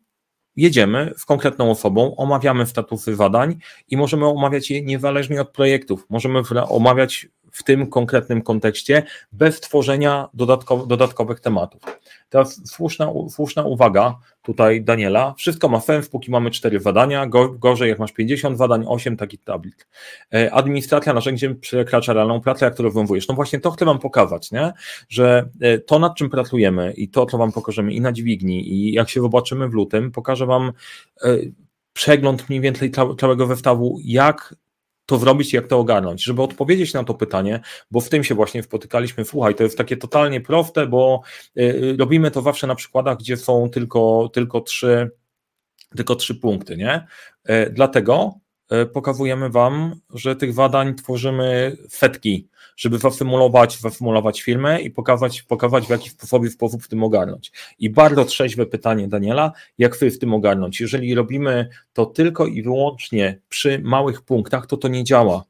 jedziemy z konkretną osobą, omawiamy statusy zadań i możemy omawiać je niezależnie od projektów. Możemy omawiać w tym konkretnym kontekście bez tworzenia dodatkow, dodatkowych tematów. Teraz słuszna, słuszna uwaga tutaj Daniela. Wszystko ma sens, póki mamy cztery zadania. Gorzej, jak masz pięćdziesiąt zadań, osiem takich tablic. Administracja narzędziem przekracza realną pracę, jak to rozwiązujesz. No właśnie to chcę Wam pokazać, nie? Że to, nad czym pracujemy i to, co Wam pokażemy i na dźwigni i jak się zobaczymy w lutym, pokażę Wam przegląd mniej więcej całego zestawu, jak to zrobić, jak to ogarnąć, żeby odpowiedzieć na to pytanie, bo w tym się właśnie spotykaliśmy, słuchaj, to jest takie totalnie proste, bo yy, robimy to zawsze na przykładach, gdzie są tylko, tylko, trzy, tylko trzy punkty, nie? Yy, dlatego yy, pokazujemy Wam, że tych badań tworzymy setki, żeby zasymulować, zasymulować firmę i pokazać, pokazać w jaki sposób, sposób w tym ogarnąć. I bardzo trzeźwe pytanie Daniela, jak wy w tym ogarnąć? Jeżeli robimy to tylko i wyłącznie przy małych punktach, to to nie działa.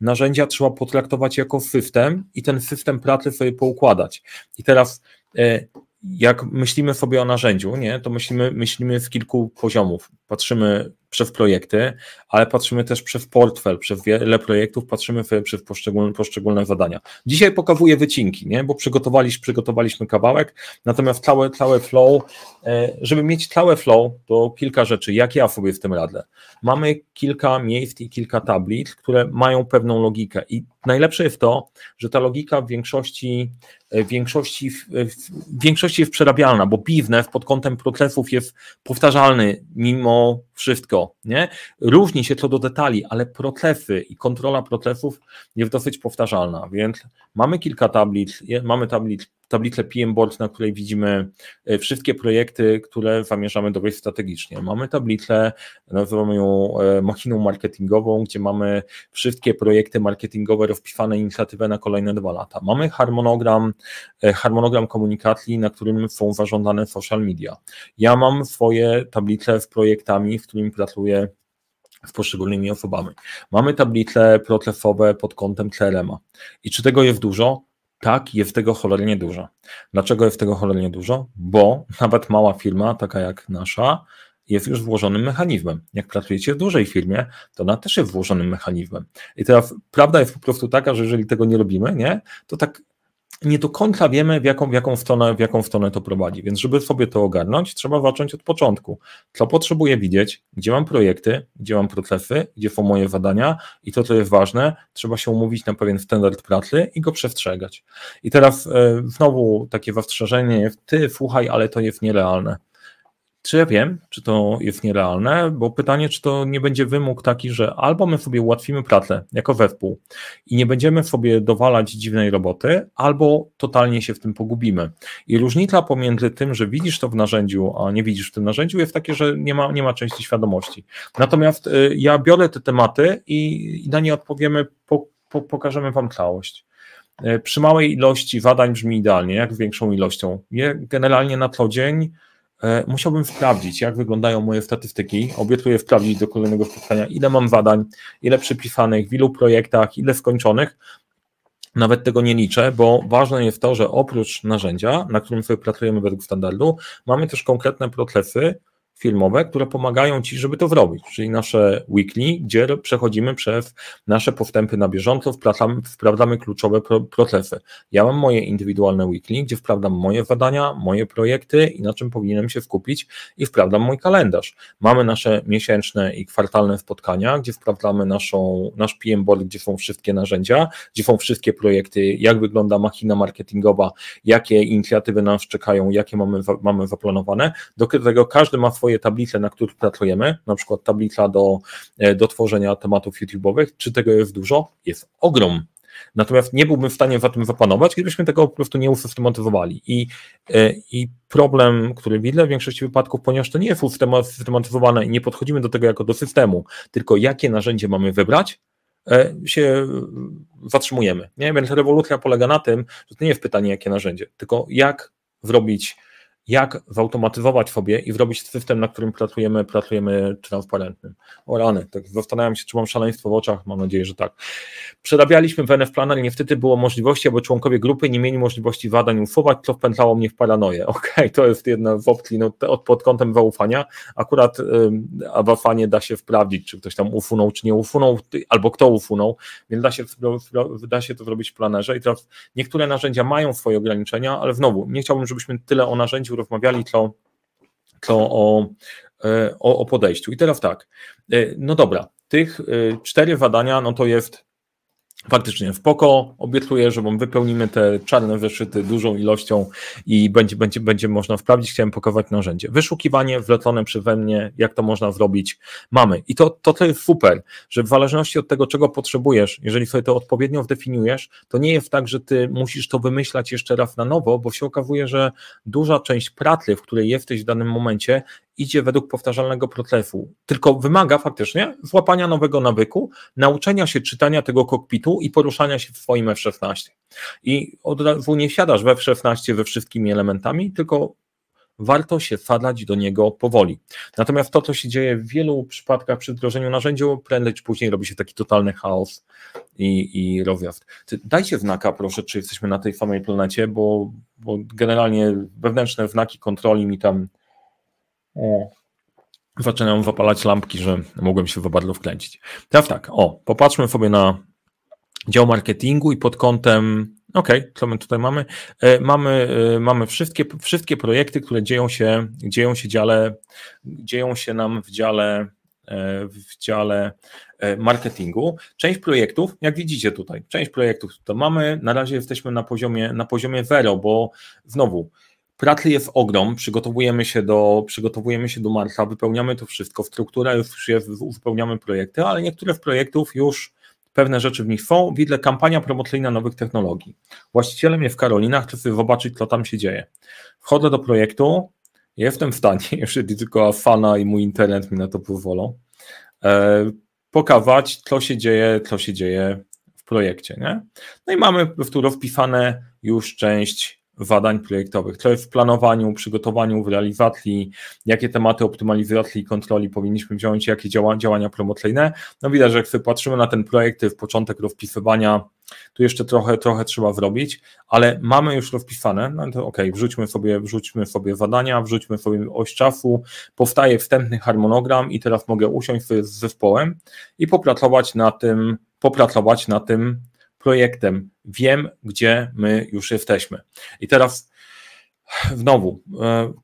Narzędzia trzeba potraktować jako system i ten system pracy sobie poukładać. I teraz y jak myślimy sobie o narzędziu, nie, to myślimy, myślimy z kilku poziomów. Patrzymy przez projekty, ale patrzymy też przez portfel, przez wiele projektów, patrzymy sobie przez poszczególne, poszczególne zadania. Dzisiaj pokazuję wycinki, nie, bo przygotowaliśmy, przygotowaliśmy kawałek, natomiast całe, całe flow, żeby mieć całe flow, to kilka rzeczy, jak ja sobie w tym radzę. Mamy kilka miejsc i kilka tablic, które mają pewną logikę i najlepsze jest to, że ta logika w większości w większości, w większości jest przerabialna, bo biznes pod kątem procesów jest powtarzalny mimo wszystko, nie? Różni się co do detali, ale procesy i kontrola procesów jest dosyć powtarzalna, więc mamy kilka tablic, mamy tablic tablicę P M Board, na której widzimy wszystkie projekty, które zamierzamy dowieść strategicznie. Mamy tablicę, nazywamy ją machiną marketingową, gdzie mamy wszystkie projekty marketingowe rozpisane, inicjatywę na kolejne dwa lata. Mamy harmonogram, harmonogram komunikacji, na którym są zażądane social media. Ja mam swoje tablice z projektami, z którymi pracuję z poszczególnymi osobami. Mamy tablice procesowe pod kątem C R M-a. I czy tego jest dużo? Tak, jest tego cholernie dużo. Dlaczego jest tego cholernie dużo? Bo nawet mała firma, taka jak nasza, jest już włożonym mechanizmem. Jak pracujecie w dużej firmie, to ona też jest włożonym mechanizmem. I teraz prawda jest po prostu taka, że jeżeli tego nie robimy, nie, to tak nie do końca wiemy, w jaką, w jaką stronę, w jaką stronę to prowadzi. Więc żeby sobie to ogarnąć, trzeba zacząć od początku. Co potrzebuję widzieć, gdzie mam projekty, gdzie mam procesy, gdzie są moje zadania i to, co jest ważne, trzeba się umówić na pewien standard pracy i go przestrzegać. I teraz e, znowu takie zastrzeżenie, ty słuchaj, ale to jest nierealne. Czy ja wiem, czy to jest nierealne, bo pytanie, czy to nie będzie wymóg taki, że albo my sobie ułatwimy pracę jako zespół i nie będziemy sobie dowalać dziwnej roboty, albo totalnie się w tym pogubimy. I różnica pomiędzy tym, że widzisz to w narzędziu, a nie widzisz w tym narzędziu, jest takie, że nie ma, nie ma części świadomości. Natomiast y, ja biorę te tematy i, i na nie odpowiemy, po, po, pokażemy wam całość. Y, przy małej ilości zadań brzmi idealnie, jak z większą ilością. Je generalnie na co dzień musiałbym sprawdzić, jak wyglądają moje statystyki, obiecuję sprawdzić do kolejnego spotkania, ile mam zadań, ile przypisanych, w ilu projektach, ile skończonych, nawet tego nie liczę, bo ważne jest to, że oprócz narzędzia, na którym sobie pracujemy według standardu, mamy też konkretne procesy filmowe, które pomagają Ci, żeby to zrobić, czyli nasze weekly, gdzie przechodzimy przez nasze postępy na bieżąco, sprawdzamy, sprawdzamy kluczowe pro, procesy. Ja mam moje indywidualne weekly, gdzie sprawdzam moje zadania, moje projekty i na czym powinienem się skupić i sprawdzam mój kalendarz. Mamy nasze miesięczne i kwartalne spotkania, gdzie sprawdzamy naszą, nasz P M Board, gdzie są wszystkie narzędzia, gdzie są wszystkie projekty, jak wygląda machina marketingowa, jakie inicjatywy nas czekają, jakie mamy, mamy zaplanowane. Do tego każdy ma swoje tablice, na których pracujemy, na przykład tablica do, do tworzenia tematów YouTube'owych. Czy tego jest dużo? Jest ogrom. Natomiast nie byłbym w stanie za tym zapanować, gdybyśmy tego po prostu nie usystematyzowali. I, i problem, który widzę w większości wypadków, ponieważ to nie jest usystematyzowane i nie podchodzimy do tego jako do systemu, tylko jakie narzędzie mamy wybrać, się zatrzymujemy. Nie? Więc rewolucja polega na tym, że to nie jest pytanie, jakie narzędzie, tylko jak zrobić, jak zautomatyzować sobie i zrobić system, na którym pracujemy, pracujemy transparentnym. O rany, tak zastanawiam się, czy mam szaleństwo w oczach, mam nadzieję, że tak. Przerabialiśmy W N F Planner i niestety było możliwości, aby członkowie grupy nie mieli możliwości zadań usuwać, co wpętlało mnie w paranoję. Okej, okay, to jest jedna z opcji, no, pod kątem zaufania. Akurat ym, zaufanie da się sprawdzić, czy ktoś tam usunął, czy nie usunął, albo kto usunął, więc da się, da się to zrobić w planerze. I teraz niektóre narzędzia mają swoje ograniczenia, ale znowu, nie chciałbym, żebyśmy tyle o narzędziu rozmawiali, co, co o, o, o podejściu. I teraz tak, no dobra, tych cztery zadania, no to jest faktycznie spoko, obiecuję, że wam wypełnimy te czarne zeszyty dużą ilością i będzie, będzie, będzie można sprawdzić. Chciałem pokazać narzędzie. Wyszukiwanie wlecone przeze mnie, jak to można zrobić, mamy. I to, to, to jest super, że w zależności od tego, czego potrzebujesz, jeżeli sobie to odpowiednio zdefiniujesz, to nie jest tak, że ty musisz to wymyślać jeszcze raz na nowo, bo się okazuje, że duża część pracy, w której jesteś w danym momencie, idzie według powtarzalnego procesu, tylko wymaga faktycznie złapania nowego nawyku, nauczenia się czytania tego kokpitu i poruszania się w swoim F szesnaście. I od razu nie siadasz w F szesnaście ze wszystkimi elementami, tylko warto się wsadzać do niego powoli. Natomiast to, co się dzieje w wielu przypadkach przy wdrożeniu narzędziu, prędzej czy później robi się taki totalny chaos i, i rozjazd. Dajcie znaka, proszę, czy jesteśmy na tej samej planecie, bo, bo generalnie wewnętrzne znaki kontroli mi tam O. zaczynają zapalać lampki, że mogłem się za bardzo wkręcić. Teraz tak, o, popatrzmy sobie na dział marketingu i pod kątem, okej, okay, co my tutaj mamy, e, mamy, e, mamy wszystkie, wszystkie projekty, które dzieją się, dzieją się, dziale, dzieją się nam w dziale, e, w dziale e, marketingu. Część projektów, jak widzicie tutaj, część projektów to mamy, na razie jesteśmy na poziomie, na poziomie zero, bo znowu, pracy jest ogrom, przygotowujemy się do, przygotowujemy się do marca, wypełniamy to wszystko, struktura już jest, uzupełniamy projekty, ale niektóre z projektów już Pewne rzeczy w nich są. Widzę kampania promocyjna nowych technologii. Właścicielem jest Karolina, chcę sobie zobaczyć, co tam się dzieje. Wchodzę do projektu, jestem w stanie, jeżeli tylko Asana i mój internet mi na to pozwolą, e, pokazać, co się dzieje, co się dzieje w projekcie. Nie? No i mamy po prostu rozpisane już część zadań projektowych, co jest w planowaniu, przygotowaniu, w realizacji, jakie tematy optymalizacji i kontroli powinniśmy wziąć, jakie działa, działania promocyjne. No widać, że jak sobie patrzymy na ten projekt, w początek rozpisywania, tu jeszcze trochę, trochę trzeba zrobić, ale mamy już rozpisane, no to okej, okay, wrzućmy sobie, wrzućmy sobie zadania, wrzućmy sobie oś czasu, powstaje wstępny harmonogram i teraz mogę usiąść z zespołem i popracować na tym, popracować na tym projektem. Wiem, gdzie my już jesteśmy. I teraz znowu,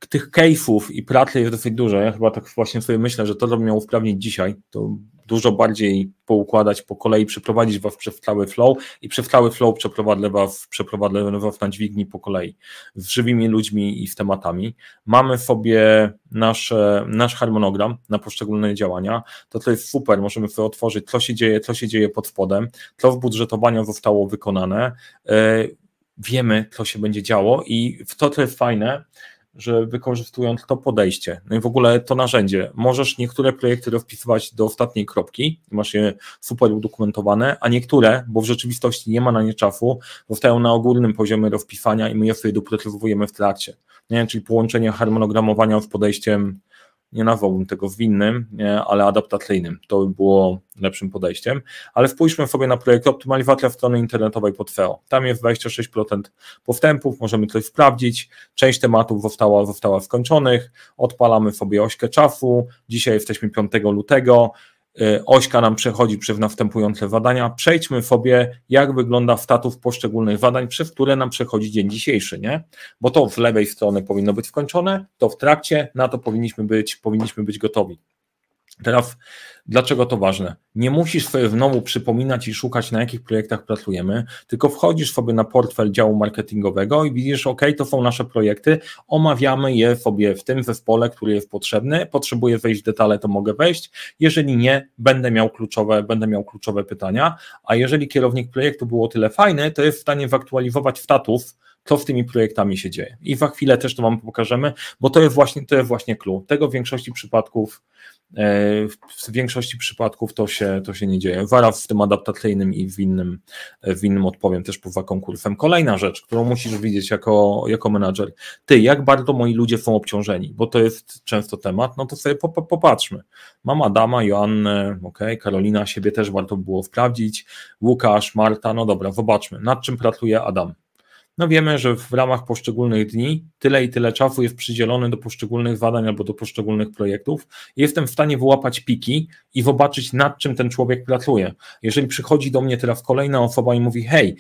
tych case'ów i pracy jest dosyć dużo. Ja chyba tak właśnie sobie myślę, że to, co bym miał usprawnić dzisiaj, to dużo bardziej poukładać po kolei, przeprowadzić Was przez cały flow i przez cały flow przeprowadzę was, przeprowadzę was na dźwigni po kolei z żywymi ludźmi i z tematami. Mamy sobie nasz, nasz harmonogram na poszczególne działania. To, co jest super, możemy sobie otworzyć, co się dzieje, co się dzieje pod spodem, co w budżetowaniu zostało wykonane. Yy, wiemy, co się będzie działo i to, co jest fajne, że wykorzystując to podejście, no i w ogóle to narzędzie, możesz niektóre projekty rozpisywać do ostatniej kropki, masz je super udokumentowane, a niektóre, bo w rzeczywistości nie ma na nie czasu, zostają na ogólnym poziomie rozpisania i my je sobie doprecyzowujemy w trakcie. Nie? Czyli połączenie harmonogramowania z podejściem, nie nazwałbym tego zwinnym, nie, ale adaptacyjnym. To by było lepszym podejściem. Ale spójrzmy sobie na projekt optymalizacja strony internetowej pod S E O. Tam jest dwadzieścia sześć procent postępów, możemy coś sprawdzić. Część tematów została, została skończonych. Odpalamy sobie ośkę czasu. Dzisiaj jesteśmy piątego lutego. Ośka nam przechodzi przez następujące zadania. Przejdźmy sobie, jak wygląda status poszczególnych zadań, przez które nam przechodzi dzień dzisiejszy, nie? Bo to z lewej strony powinno być skończone, to w trakcie, na to powinniśmy być, powinniśmy być gotowi. Teraz, dlaczego to ważne? Nie musisz sobie znowu przypominać i szukać, na jakich projektach pracujemy, tylko wchodzisz sobie na portfel działu marketingowego i widzisz, ok, to są nasze projekty, omawiamy je sobie w tym zespole, który jest potrzebny, potrzebuję wejść w detale, to mogę wejść, jeżeli nie, będę miał kluczowe, będę miał kluczowe pytania, a jeżeli kierownik projektu był o tyle fajny, to jest w stanie zaktualizować status, co z tymi projektami się dzieje. I za chwilę też to Wam pokażemy, bo to jest właśnie, to jest właśnie clue. Tego w większości przypadków w większości przypadków to się, to się nie dzieje. Zaraz w tym adaptacyjnym i w innym, w innym odpowiem też poza konkursem. Kolejna rzecz, którą musisz widzieć jako, jako menadżer. Ty, jak bardzo moi ludzie są obciążeni, bo to jest często temat, no to sobie popatrzmy. Mam Adama, Joannę, okay, Karolina, siebie też warto było sprawdzić, Łukasz, Marta, no dobra, zobaczmy, nad czym pracuje Adam. No wiemy, że w ramach poszczególnych dni tyle i tyle czasu jest przydzielony do poszczególnych zadań albo do poszczególnych projektów. Jestem w stanie wyłapać piki i zobaczyć, nad czym ten człowiek pracuje. Jeżeli przychodzi do mnie teraz kolejna osoba i mówi, hej,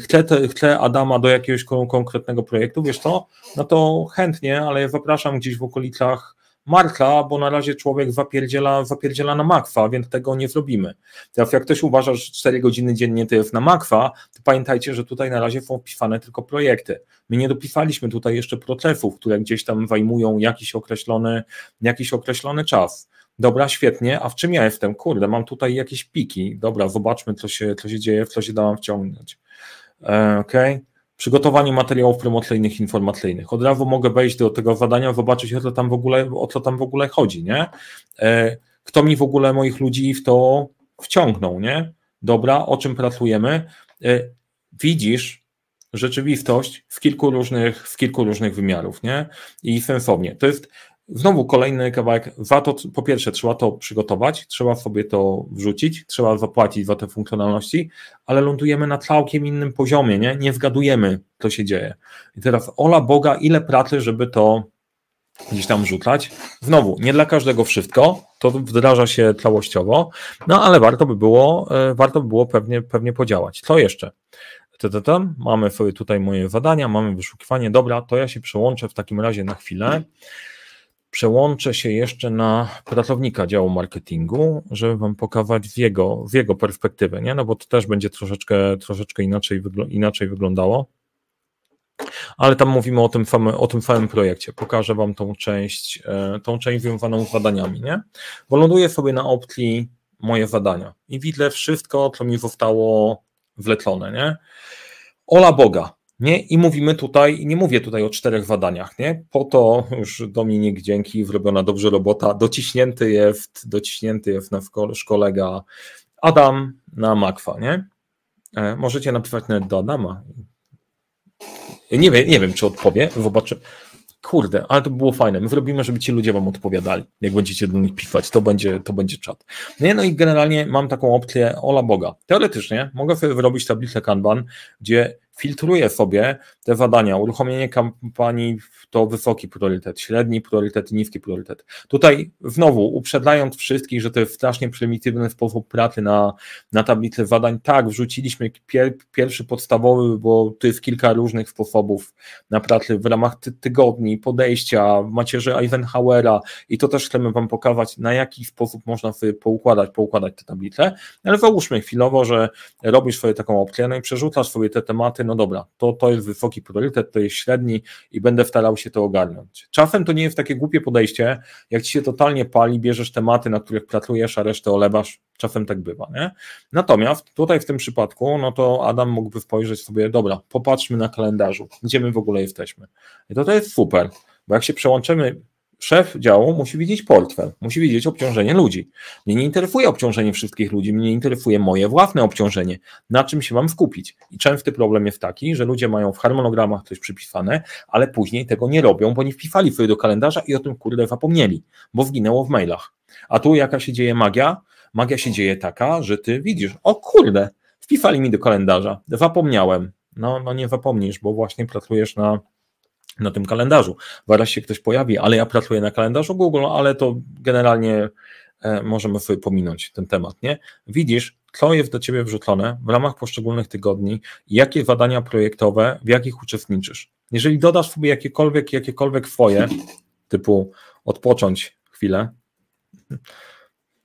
chcę, te, chcę Adama do jakiegoś konkretnego projektu, wiesz co, no to chętnie, ale zapraszam gdzieś w okolicach Marka, bo na razie człowiek zapierdziela, zapierdziela na makwa, więc tego nie zrobimy. Teraz jak ktoś uważa, że cztery godziny dziennie to jest na makwa, to pamiętajcie, że tutaj na razie są wpisane tylko projekty. My nie dopisaliśmy tutaj jeszcze procesów, które gdzieś tam zajmują jakiś określony, jakiś określony czas. Dobra, świetnie, a w czym ja jestem? Kurde, mam tutaj jakieś piki. Dobra, zobaczmy, co się, co się dzieje, w co się dałam wciągnąć. E, Okej. Okay. Przygotowanie materiałów promocyjnych, informacyjnych. Od razu mogę wejść do tego zadania, zobaczyć, o co tam w ogóle, o co tam w ogóle chodzi, nie? Kto mi w ogóle moich ludzi w to wciągnął, nie? Dobra, o czym pracujemy? Widzisz rzeczywistość w kilku różnych, w kilku różnych wymiarów, nie? I sensownie. To jest znowu kolejny kawałek. Za to, po pierwsze, trzeba to przygotować, trzeba sobie to wrzucić, trzeba zapłacić za te funkcjonalności, ale lądujemy na całkiem innym poziomie, nie? Nie zgadujemy, co się dzieje. I teraz, ola Boga, ile pracy, żeby to gdzieś tam wrzucać. Znowu, nie dla każdego wszystko, to wdraża się całościowo, no ale warto by było, warto by było pewnie, pewnie podziałać. Co jeszcze? Mamy sobie tutaj moje zadania, mamy wyszukiwanie. Dobra, to ja się przełączę w takim razie na chwilę. Przełączę się jeszcze na pracownika działu marketingu, żeby Wam pokazać z jego, z jego perspektywy, nie? No bo to też będzie troszeczkę, troszeczkę inaczej, inaczej wyglądało, ale tam mówimy o tym samym, o tym samym projekcie. Pokażę Wam tą część, tą część związaną z zadaniami, nie? Bo ląduję sobie na opcji moje zadania i widzę wszystko, co mi zostało wlecone, nie? Ola Boga, nie? I mówimy tutaj, nie mówię tutaj o czterech zadaniach, nie? Po to już Dominik, dzięki, zrobiona dobrze robota, dociśnięty jest, dociśnięty jest nasz kolega Adam na Makwa, nie? E, możecie napisać nawet do Adama. Nie wiem, nie wiem, czy odpowie, zobaczę. Kurde, ale to było fajne. My zrobimy, żeby ci ludzie wam odpowiadali, jak będziecie do nich pisać, to będzie, to będzie czat. Nie, no i generalnie mam taką opcję, ola Boga. Teoretycznie mogę sobie wyrobić tablicę Kanban, gdzie filtruję sobie te zadania. Uruchomienie kampanii to wysoki priorytet, średni priorytet, niski priorytet. Tutaj znowu uprzedzając wszystkich, że to jest strasznie prymitywny sposób pracy na, na tablicy zadań. Tak, wrzuciliśmy pier, pierwszy podstawowy, bo to jest kilka różnych sposobów na pracę w ramach ty, tygodni, podejścia, macierzy Eisenhowera i to też chcemy wam pokazać, na jaki sposób można sobie poukładać, poukładać te tablice. Ale załóżmy chwilowo, że robisz sobie taką opcję, no i przerzucasz sobie te tematy. No dobra, to, to jest wysoki priorytet, to jest średni i będę starał się to ogarnąć. Czasem to nie jest takie głupie podejście, jak ci się totalnie pali, bierzesz tematy, na których pracujesz, a resztę olewasz, czasem tak bywa, nie? Natomiast tutaj w tym przypadku, no to Adam mógłby spojrzeć sobie, dobra, popatrzmy na kalendarzu, gdzie my w ogóle jesteśmy. I to, to jest super, bo jak się przełączymy, szef działu musi widzieć portfel, musi widzieć obciążenie ludzi. Mnie nie interesuje obciążenie wszystkich ludzi, mnie interesuje moje własne obciążenie, na czym się mam skupić. I częsty problem jest taki, że ludzie mają w harmonogramach coś przypisane, ale później tego nie robią, bo nie wpisali sobie do kalendarza i o tym kurde zapomnieli, bo zginęło w mailach. A tu jaka się dzieje magia? Magia się dzieje taka, że ty widzisz, o kurde, wpisali mi do kalendarza, zapomniałem. No, no nie zapomnisz, bo właśnie pracujesz na... na tym kalendarzu. Zaraz się ktoś pojawi, ale ja pracuję na kalendarzu Google, ale to generalnie e, możemy sobie pominąć ten temat, nie? Widzisz, co jest do ciebie wrzucone w ramach poszczególnych tygodni, jakie zadania projektowe, w jakich uczestniczysz. Jeżeli dodasz sobie jakiekolwiek, jakiekolwiek swoje, typu odpocząć chwilę,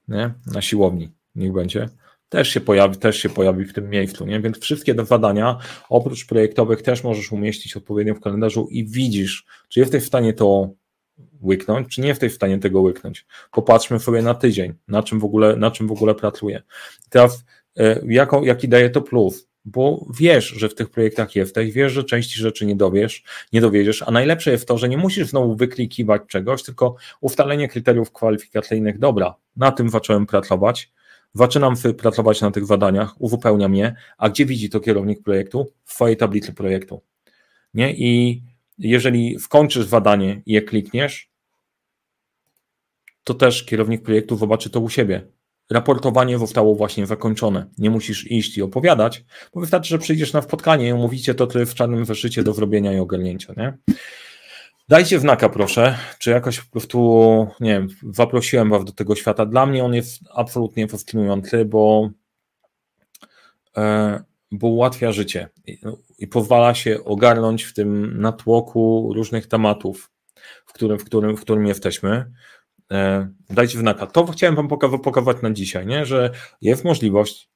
nie? Na siłowni, niech będzie. Też się pojawi, też się pojawi w tym miejscu, nie? Więc wszystkie te zadania, oprócz projektowych, też możesz umieścić odpowiednio w kalendarzu i widzisz, czy jesteś w stanie to łyknąć, czy nie jesteś w stanie tego łyknąć. Popatrzmy sobie na tydzień, na czym w ogóle, na czym w ogóle pracuję. Teraz jako, jaki daje to plus? Bo wiesz, że w tych projektach jesteś, wiesz, że części rzeczy nie dowiesz, nie dowiedziesz, a najlepsze jest to, że nie musisz znowu wyklikiwać czegoś, tylko ustalenie kryteriów kwalifikacyjnych, dobra, na tym zacząłem pracować, zaczynam pracować na tych zadaniach, uzupełniam je, a gdzie widzi to kierownik projektu? W swojej tablicy projektu. Nie? I jeżeli skończysz zadanie i je klikniesz, to też kierownik projektu zobaczy to u siebie. Raportowanie zostało właśnie zakończone. Nie musisz iść i opowiadać, bo wystarczy, że przyjdziesz na spotkanie i omówicie to, co jest w czarnym zeszycie do zrobienia i ogarnięcia. Nie? Dajcie znaka, proszę, czy jakoś po prostu, nie wiem, zaprosiłem was do tego świata. Dla mnie on jest absolutnie fascynujący, bo, bo ułatwia życie i pozwala się ogarnąć w tym natłoku różnych tematów, w którym, w którym, w którym jesteśmy. Dajcie znaka. To chciałem wam pokazać na dzisiaj, nie? Że jest możliwość,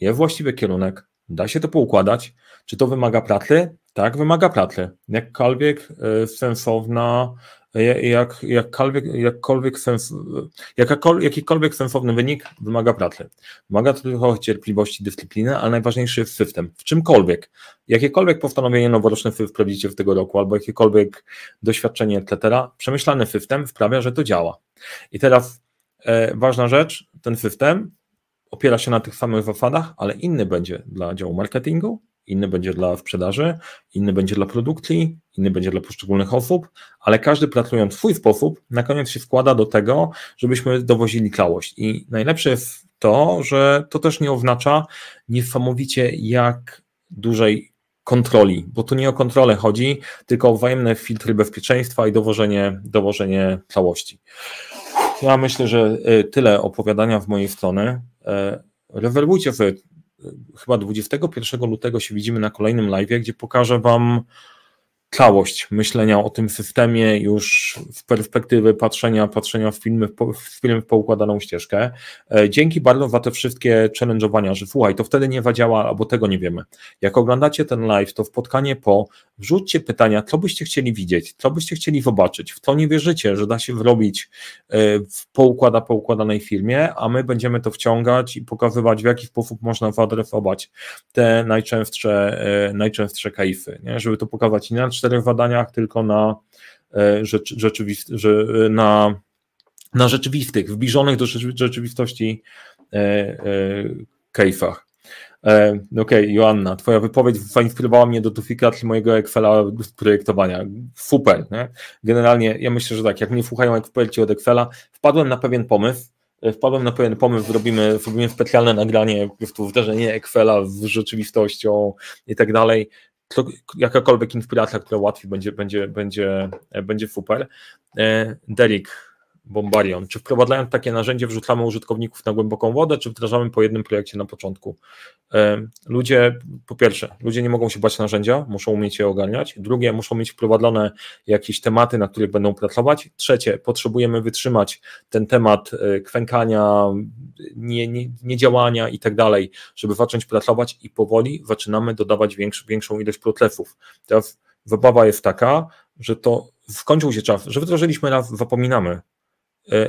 jest właściwy kierunek, da się to poukładać. Czy to wymaga pracy? Tak, wymaga pracy. Jakkolwiek sensowna, jak, jakkolwiek, jakkolwiek sens, jakakol, jakikolwiek sensowny wynik wymaga pracy. Wymaga trochę cierpliwości, dyscypliny, ale najważniejszy jest system. W czymkolwiek, jakiekolwiek postanowienie noworoczne wprowadzicie w tego roku, albo jakiekolwiek doświadczenie, et cetera, przemyślany system sprawia, że to działa. I teraz e, ważna rzecz, ten system opiera się na tych samych zasadach, ale inny będzie dla działu marketingu, inny będzie dla sprzedaży, inny będzie dla produkcji, inny będzie dla poszczególnych osób, ale każdy pracując w swój sposób, na koniec się składa do tego, żebyśmy dowozili całość. I najlepsze jest to, że to też nie oznacza niesamowicie jak dużej kontroli, bo tu nie o kontrolę chodzi, tylko o wzajemne filtry bezpieczeństwa i dowożenie, dowożenie całości. Ja myślę, że tyle opowiadania z mojej strony. Rezerwujcie sobie, chyba dwudziestego pierwszego lutego się widzimy na kolejnym live'ie, gdzie pokażę wam całość myślenia o tym systemie już z perspektywy patrzenia, patrzenia w filmy, w film po układaną ścieżkę. Dzięki bardzo za te wszystkie challenge'owania, że słuchaj, to wtedy nie zadziała, albo tego nie wiemy. Jak oglądacie ten live, to spotkanie po, wrzućcie pytania, co byście chcieli widzieć, co byście chcieli zobaczyć, w co nie wierzycie, że da się zrobić w poukłada po układanej firmie, a my będziemy to wciągać i pokazywać, w jaki sposób można zaadresować te najczęstsze, najczęstsze case'y, nie? Żeby to pokazać inaczej, czterech badaniach, tylko na rzecz, rzeczywistych, na, na rzeczywistych, wbliżonych do rzeczywistości e, e, case'ach. E, Okej, okay, Joanna, twoja wypowiedź zainspirowała mnie do notyfikacji mojego Excela z projektowania. Super, nie? Generalnie ja myślę, że tak, jak mnie słuchają eksperci od Excela, wpadłem na pewien pomysł, Wpadłem na pewien pomysł, zrobimy, zrobimy specjalne nagranie, po prostu wdarzenie Excela z rzeczywistością i tak dalej. Jakakolwiek inspiracja, która łatwiej będzie, będzie, będzie, będzie super. Derek Bombarion. Czy wprowadzając takie narzędzie wrzucamy użytkowników na głęboką wodę, czy wdrażamy po jednym projekcie na początku? Ludzie, po pierwsze, ludzie nie mogą się bać narzędzia, muszą umieć je ogarniać. Drugie, muszą mieć wprowadzone jakieś tematy, na których będą pracować. Trzecie, potrzebujemy wytrzymać ten temat kwękania, nie, nie, niedziałania i tak dalej, żeby zacząć pracować i powoli zaczynamy dodawać większy, większą ilość procesów. Teraz zabawa jest taka, że to skończył się czas, że wdrożyliśmy raz, zapominamy.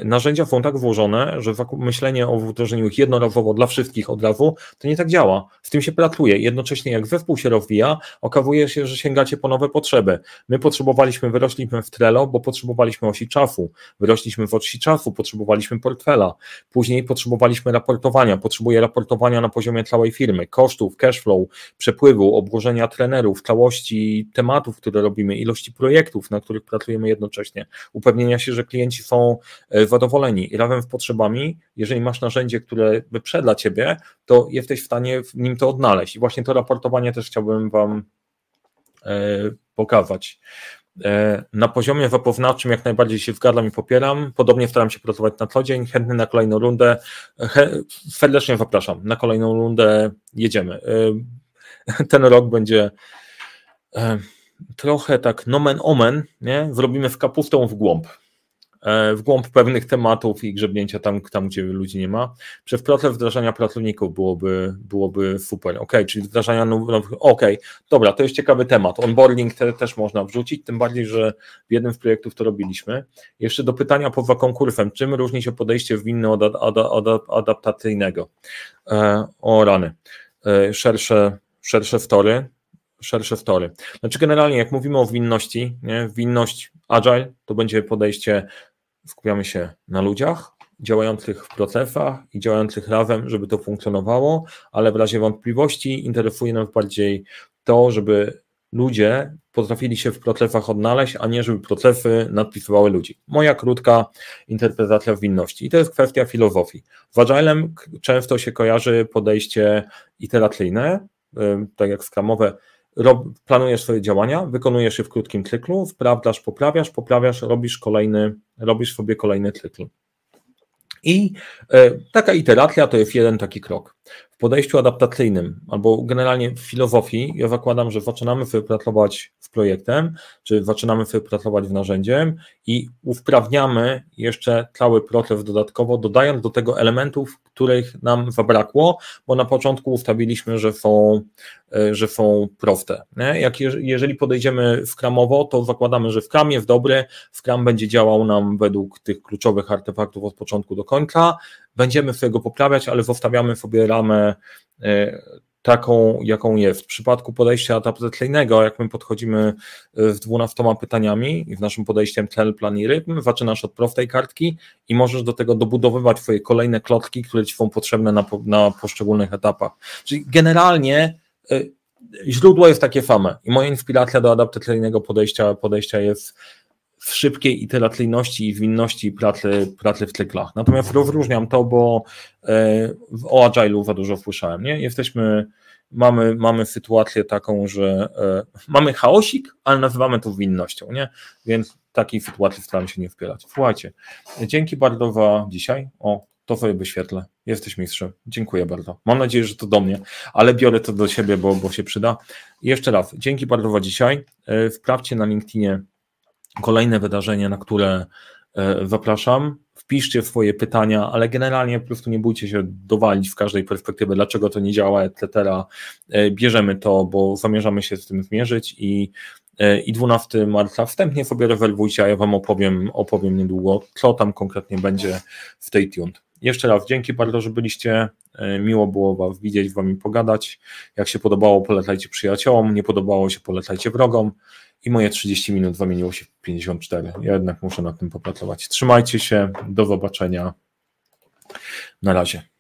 Narzędzia są tak włożone, że myślenie o wdrożeniu ich jednorazowo dla wszystkich od razu, to nie tak działa. W tym się pracuje. Jednocześnie jak zespół się rozwija, okazuje się, że sięgacie po nowe potrzeby. My potrzebowaliśmy, wyrośliśmy w Trello, bo potrzebowaliśmy osi czasu. Wyrośliśmy w osi czasu, potrzebowaliśmy portfela. Później potrzebowaliśmy raportowania. Potrzebuję raportowania na poziomie całej firmy. Kosztów, cashflow, przepływu, obłożenia trenerów, całości tematów, które robimy, ilości projektów, na których pracujemy jednocześnie. Upewnienia się, że klienci są zadowoleni i razem z potrzebami, jeżeli masz narzędzie, które wyprze dla Ciebie, to jesteś w stanie w nim to odnaleźć i właśnie to raportowanie też chciałbym Wam pokazać. Na poziomie zapoznawczym jak najbardziej się zgadzam i popieram, podobnie staram się pracować na co dzień, chętny na kolejną rundę, serdecznie zapraszam, na kolejną rundę jedziemy. Ten rok będzie trochę tak nomen omen, nie? Zrobimy z kapustą w głąb. w głąb pewnych tematów i grzebnięcia tam, tam, gdzie ludzi nie ma. Przez proces wdrażania pracowników byłoby, byłoby super. Okej, czyli wdrażania nowych... Okej, dobra, to jest ciekawy temat. Onboarding te, też można wrzucić, tym bardziej, że w jednym z projektów to robiliśmy. Jeszcze do pytania poza konkursem. Czym różni się podejście winne od ad, ad, ad, adaptacyjnego? E, o rany. E, szersze, szersze story. szersze story. Znaczy generalnie jak mówimy o winności, nie? Winność agile to będzie podejście, skupiamy się na ludziach działających w procesach i działających razem, żeby to funkcjonowało, ale w razie wątpliwości interesuje nas bardziej to, żeby ludzie potrafili się w procesach odnaleźć, a nie żeby procesy nadpisywały ludzi. Moja krótka interpretacja winności. I to jest kwestia filozofii. Z agilem często się kojarzy podejście iteracyjne, tak jak scrumowe, planujesz swoje działania, wykonujesz je w krótkim cyklu, sprawdzasz, poprawiasz, poprawiasz, robisz kolejny, robisz sobie kolejny cykl. I y, taka iteracja to jest jeden taki krok. W podejściu adaptacyjnym, albo generalnie w filozofii, ja zakładam, że zaczynamy sobie pracować z projektem, czy zaczynamy sobie pracować w narzędziem i usprawniamy jeszcze cały proces dodatkowo, dodając do tego elementów, których nam zabrakło, bo na początku ustawiliśmy, że są, że są proste. Nie? Jak je, jeżeli podejdziemy scrumowo, to zakładamy, że Scrum jest dobry, Scrum będzie działał nam według tych kluczowych artefaktów od początku do końca, będziemy sobie go poprawiać, ale zostawiamy sobie ramę taką, jaką jest. W przypadku podejścia adaptacyjnego, jak my podchodzimy z dwunastoma pytaniami i w naszym podejściem cel, plan i rytm, zaczynasz od prostej kartki i możesz do tego dobudowywać swoje kolejne klocki, które Ci są potrzebne na, na poszczególnych etapach. Czyli generalnie źródło jest takie same i moja inspiracja do adaptacyjnego podejścia, podejścia jest w szybkiej iteracyjności i winności pracy, pracy w cyklach. Natomiast rozróżniam to, bo o agile'u za dużo słyszałem. Nie? Jesteśmy, mamy, mamy sytuację taką, że mamy chaosik, ale nazywamy to winnością, nie? Więc takiej sytuacji staram się nie wspierać. Słuchajcie, dzięki bardzo za dzisiaj. O, to sobie wyświetlę. Jesteś mistrzem. Dziękuję bardzo. Mam nadzieję, że to do mnie, ale biorę to do siebie, bo, bo się przyda. I jeszcze raz, dzięki bardzo za dzisiaj. Wprawdźcie na LinkedInie kolejne wydarzenie, na które zapraszam. Wpiszcie swoje pytania, ale generalnie po prostu nie bójcie się dowalić z każdej perspektywy, dlaczego to nie działa, et cetera. Bierzemy to, bo zamierzamy się z tym zmierzyć i I dwunastego marca wstępnie sobie rezerwujcie, a ja Wam opowiem, opowiem niedługo, co tam konkretnie będzie. Stay tuned. Jeszcze raz dzięki bardzo, że byliście. Miło było Was widzieć, z Wami pogadać. Jak się podobało, polecajcie przyjaciołom, nie podobało się, polecajcie wrogom. I moje trzydzieści minut zamieniło się w pięćdziesiąt cztery. Ja jednak muszę nad tym popracować. Trzymajcie się, do zobaczenia. Na razie.